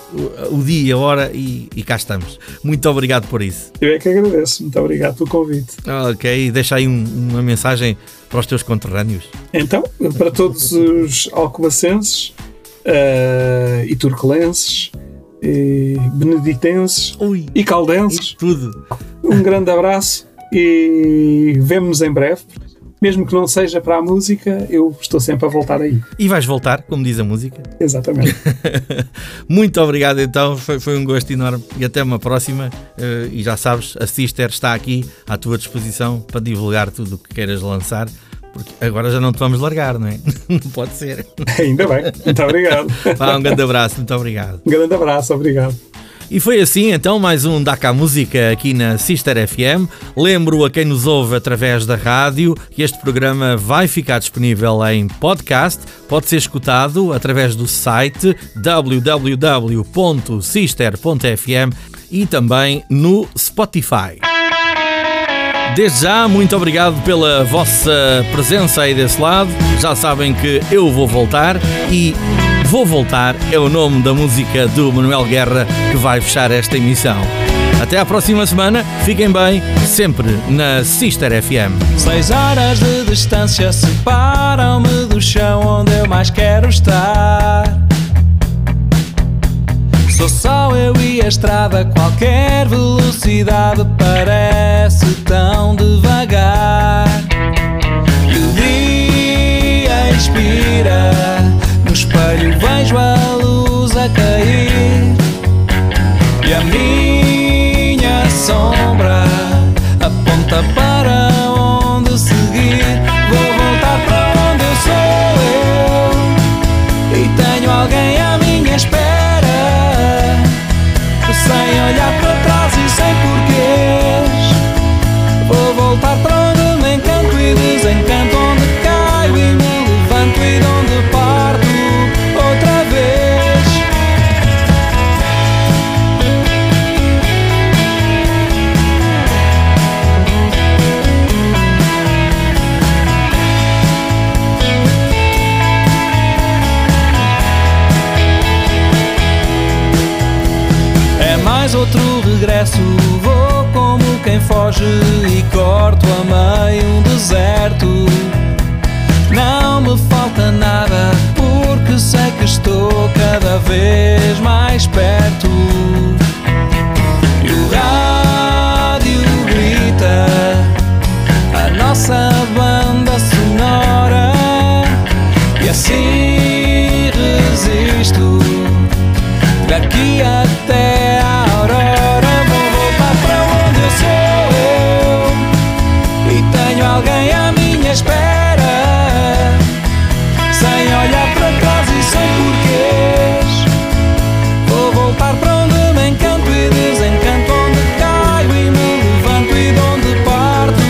o dia e a hora e, e cá estamos. Muito obrigado por isso. Eu é que agradeço, muito obrigado pelo convite. Ok, deixa aí um, uma mensagem para os teus conterrâneos. Então, para todos os alcobacenses uh, e turquelenses e beneditenses Ui, e caldenses, tudo. Um grande abraço e vemo-nos em breve. Mesmo que não seja para a música, eu estou sempre a voltar aí. E vais voltar, como diz a música. Exatamente. Muito obrigado então, foi, foi um gosto enorme e até uma próxima. Uh, e já sabes, a Sister está aqui à tua disposição para divulgar tudo o que queiras lançar, porque agora já não te vamos largar, não é? Não pode ser. Ainda bem, muito obrigado. Vá, um grande abraço, muito obrigado. Um grande abraço, obrigado. E foi assim então mais um Daca à Música aqui na Sister F M. Lembro a quem nos ouve através da rádio que este programa vai ficar disponível em podcast. Pode ser escutado através do site w w w ponto sister ponto f m e também no Spotify. Desde já, muito obrigado pela vossa presença aí desse lado. Já sabem que eu vou voltar e... Vou Voltar é o nome da música do Manuel Guerra que vai fechar esta emissão. Até à próxima semana, fiquem bem, sempre na Sister F M. Seis horas de distância separam-me do chão onde eu mais quero estar. Sou só eu e a estrada, qualquer velocidade parece tão devagar. E o dia expira. No espelho vejo a luz a cair e a minha sombra aponta para onde seguir. Vou voltar para onde eu sou eu e tenho alguém à minha espera, sem olhar para trás e sem porquês. Vou voltar para onde me encanto e desencanto, onde caio e me levanto e de onde parto outra vez. É mais outro regresso, vou como quem foge e corto a meio um deserto. Não me falta nada, porque sei que estou cada vez mais perto. E o rádio grita a nossa banda sonora, e assim resisto daqui até à aurora. Vou voltar para onde eu sou eu e tenho alguém à minha espera, sem olhar para trás e sem porquês. Vou voltar para onde me encanto e desencanto, onde caio e me levanto e de onde parto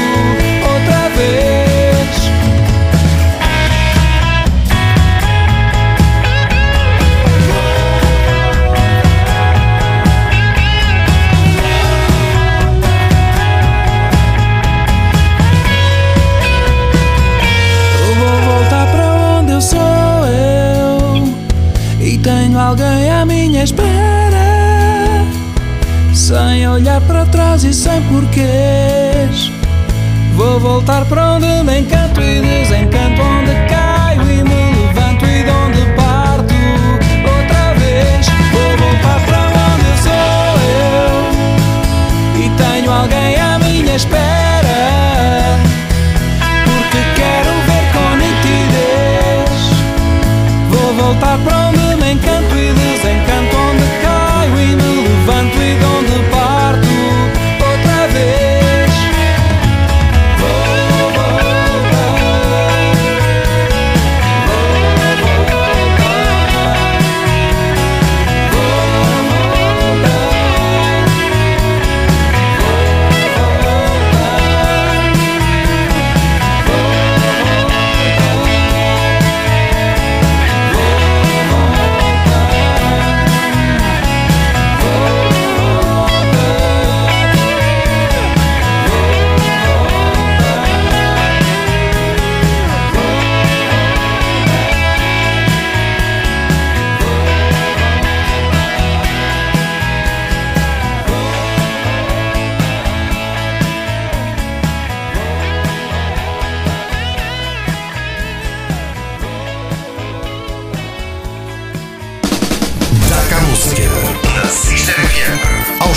outra vez. Eu vou voltar para onde eu sou eu e tenho alguém à minha espera, sem olhar para trás e sem porquês. Vou voltar para onde me encanto e desencanto, onde caio e me levanto e de onde parto outra vez. Vou voltar para onde sou eu e tenho alguém à minha espera, porque quero ver com nitidez. Vou voltar para onde me encanto e desencanto, onde caio e me levanto e de onde parto outra vez.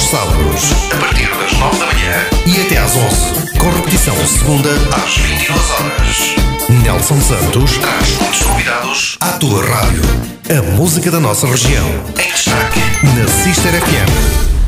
Sábados, a partir das nove da manhã e até às onze, com repetição segunda às vinte e duas horas. Nelson Santos traz muitos convidados à tua rádio. A música da nossa região em destaque na Sister F M.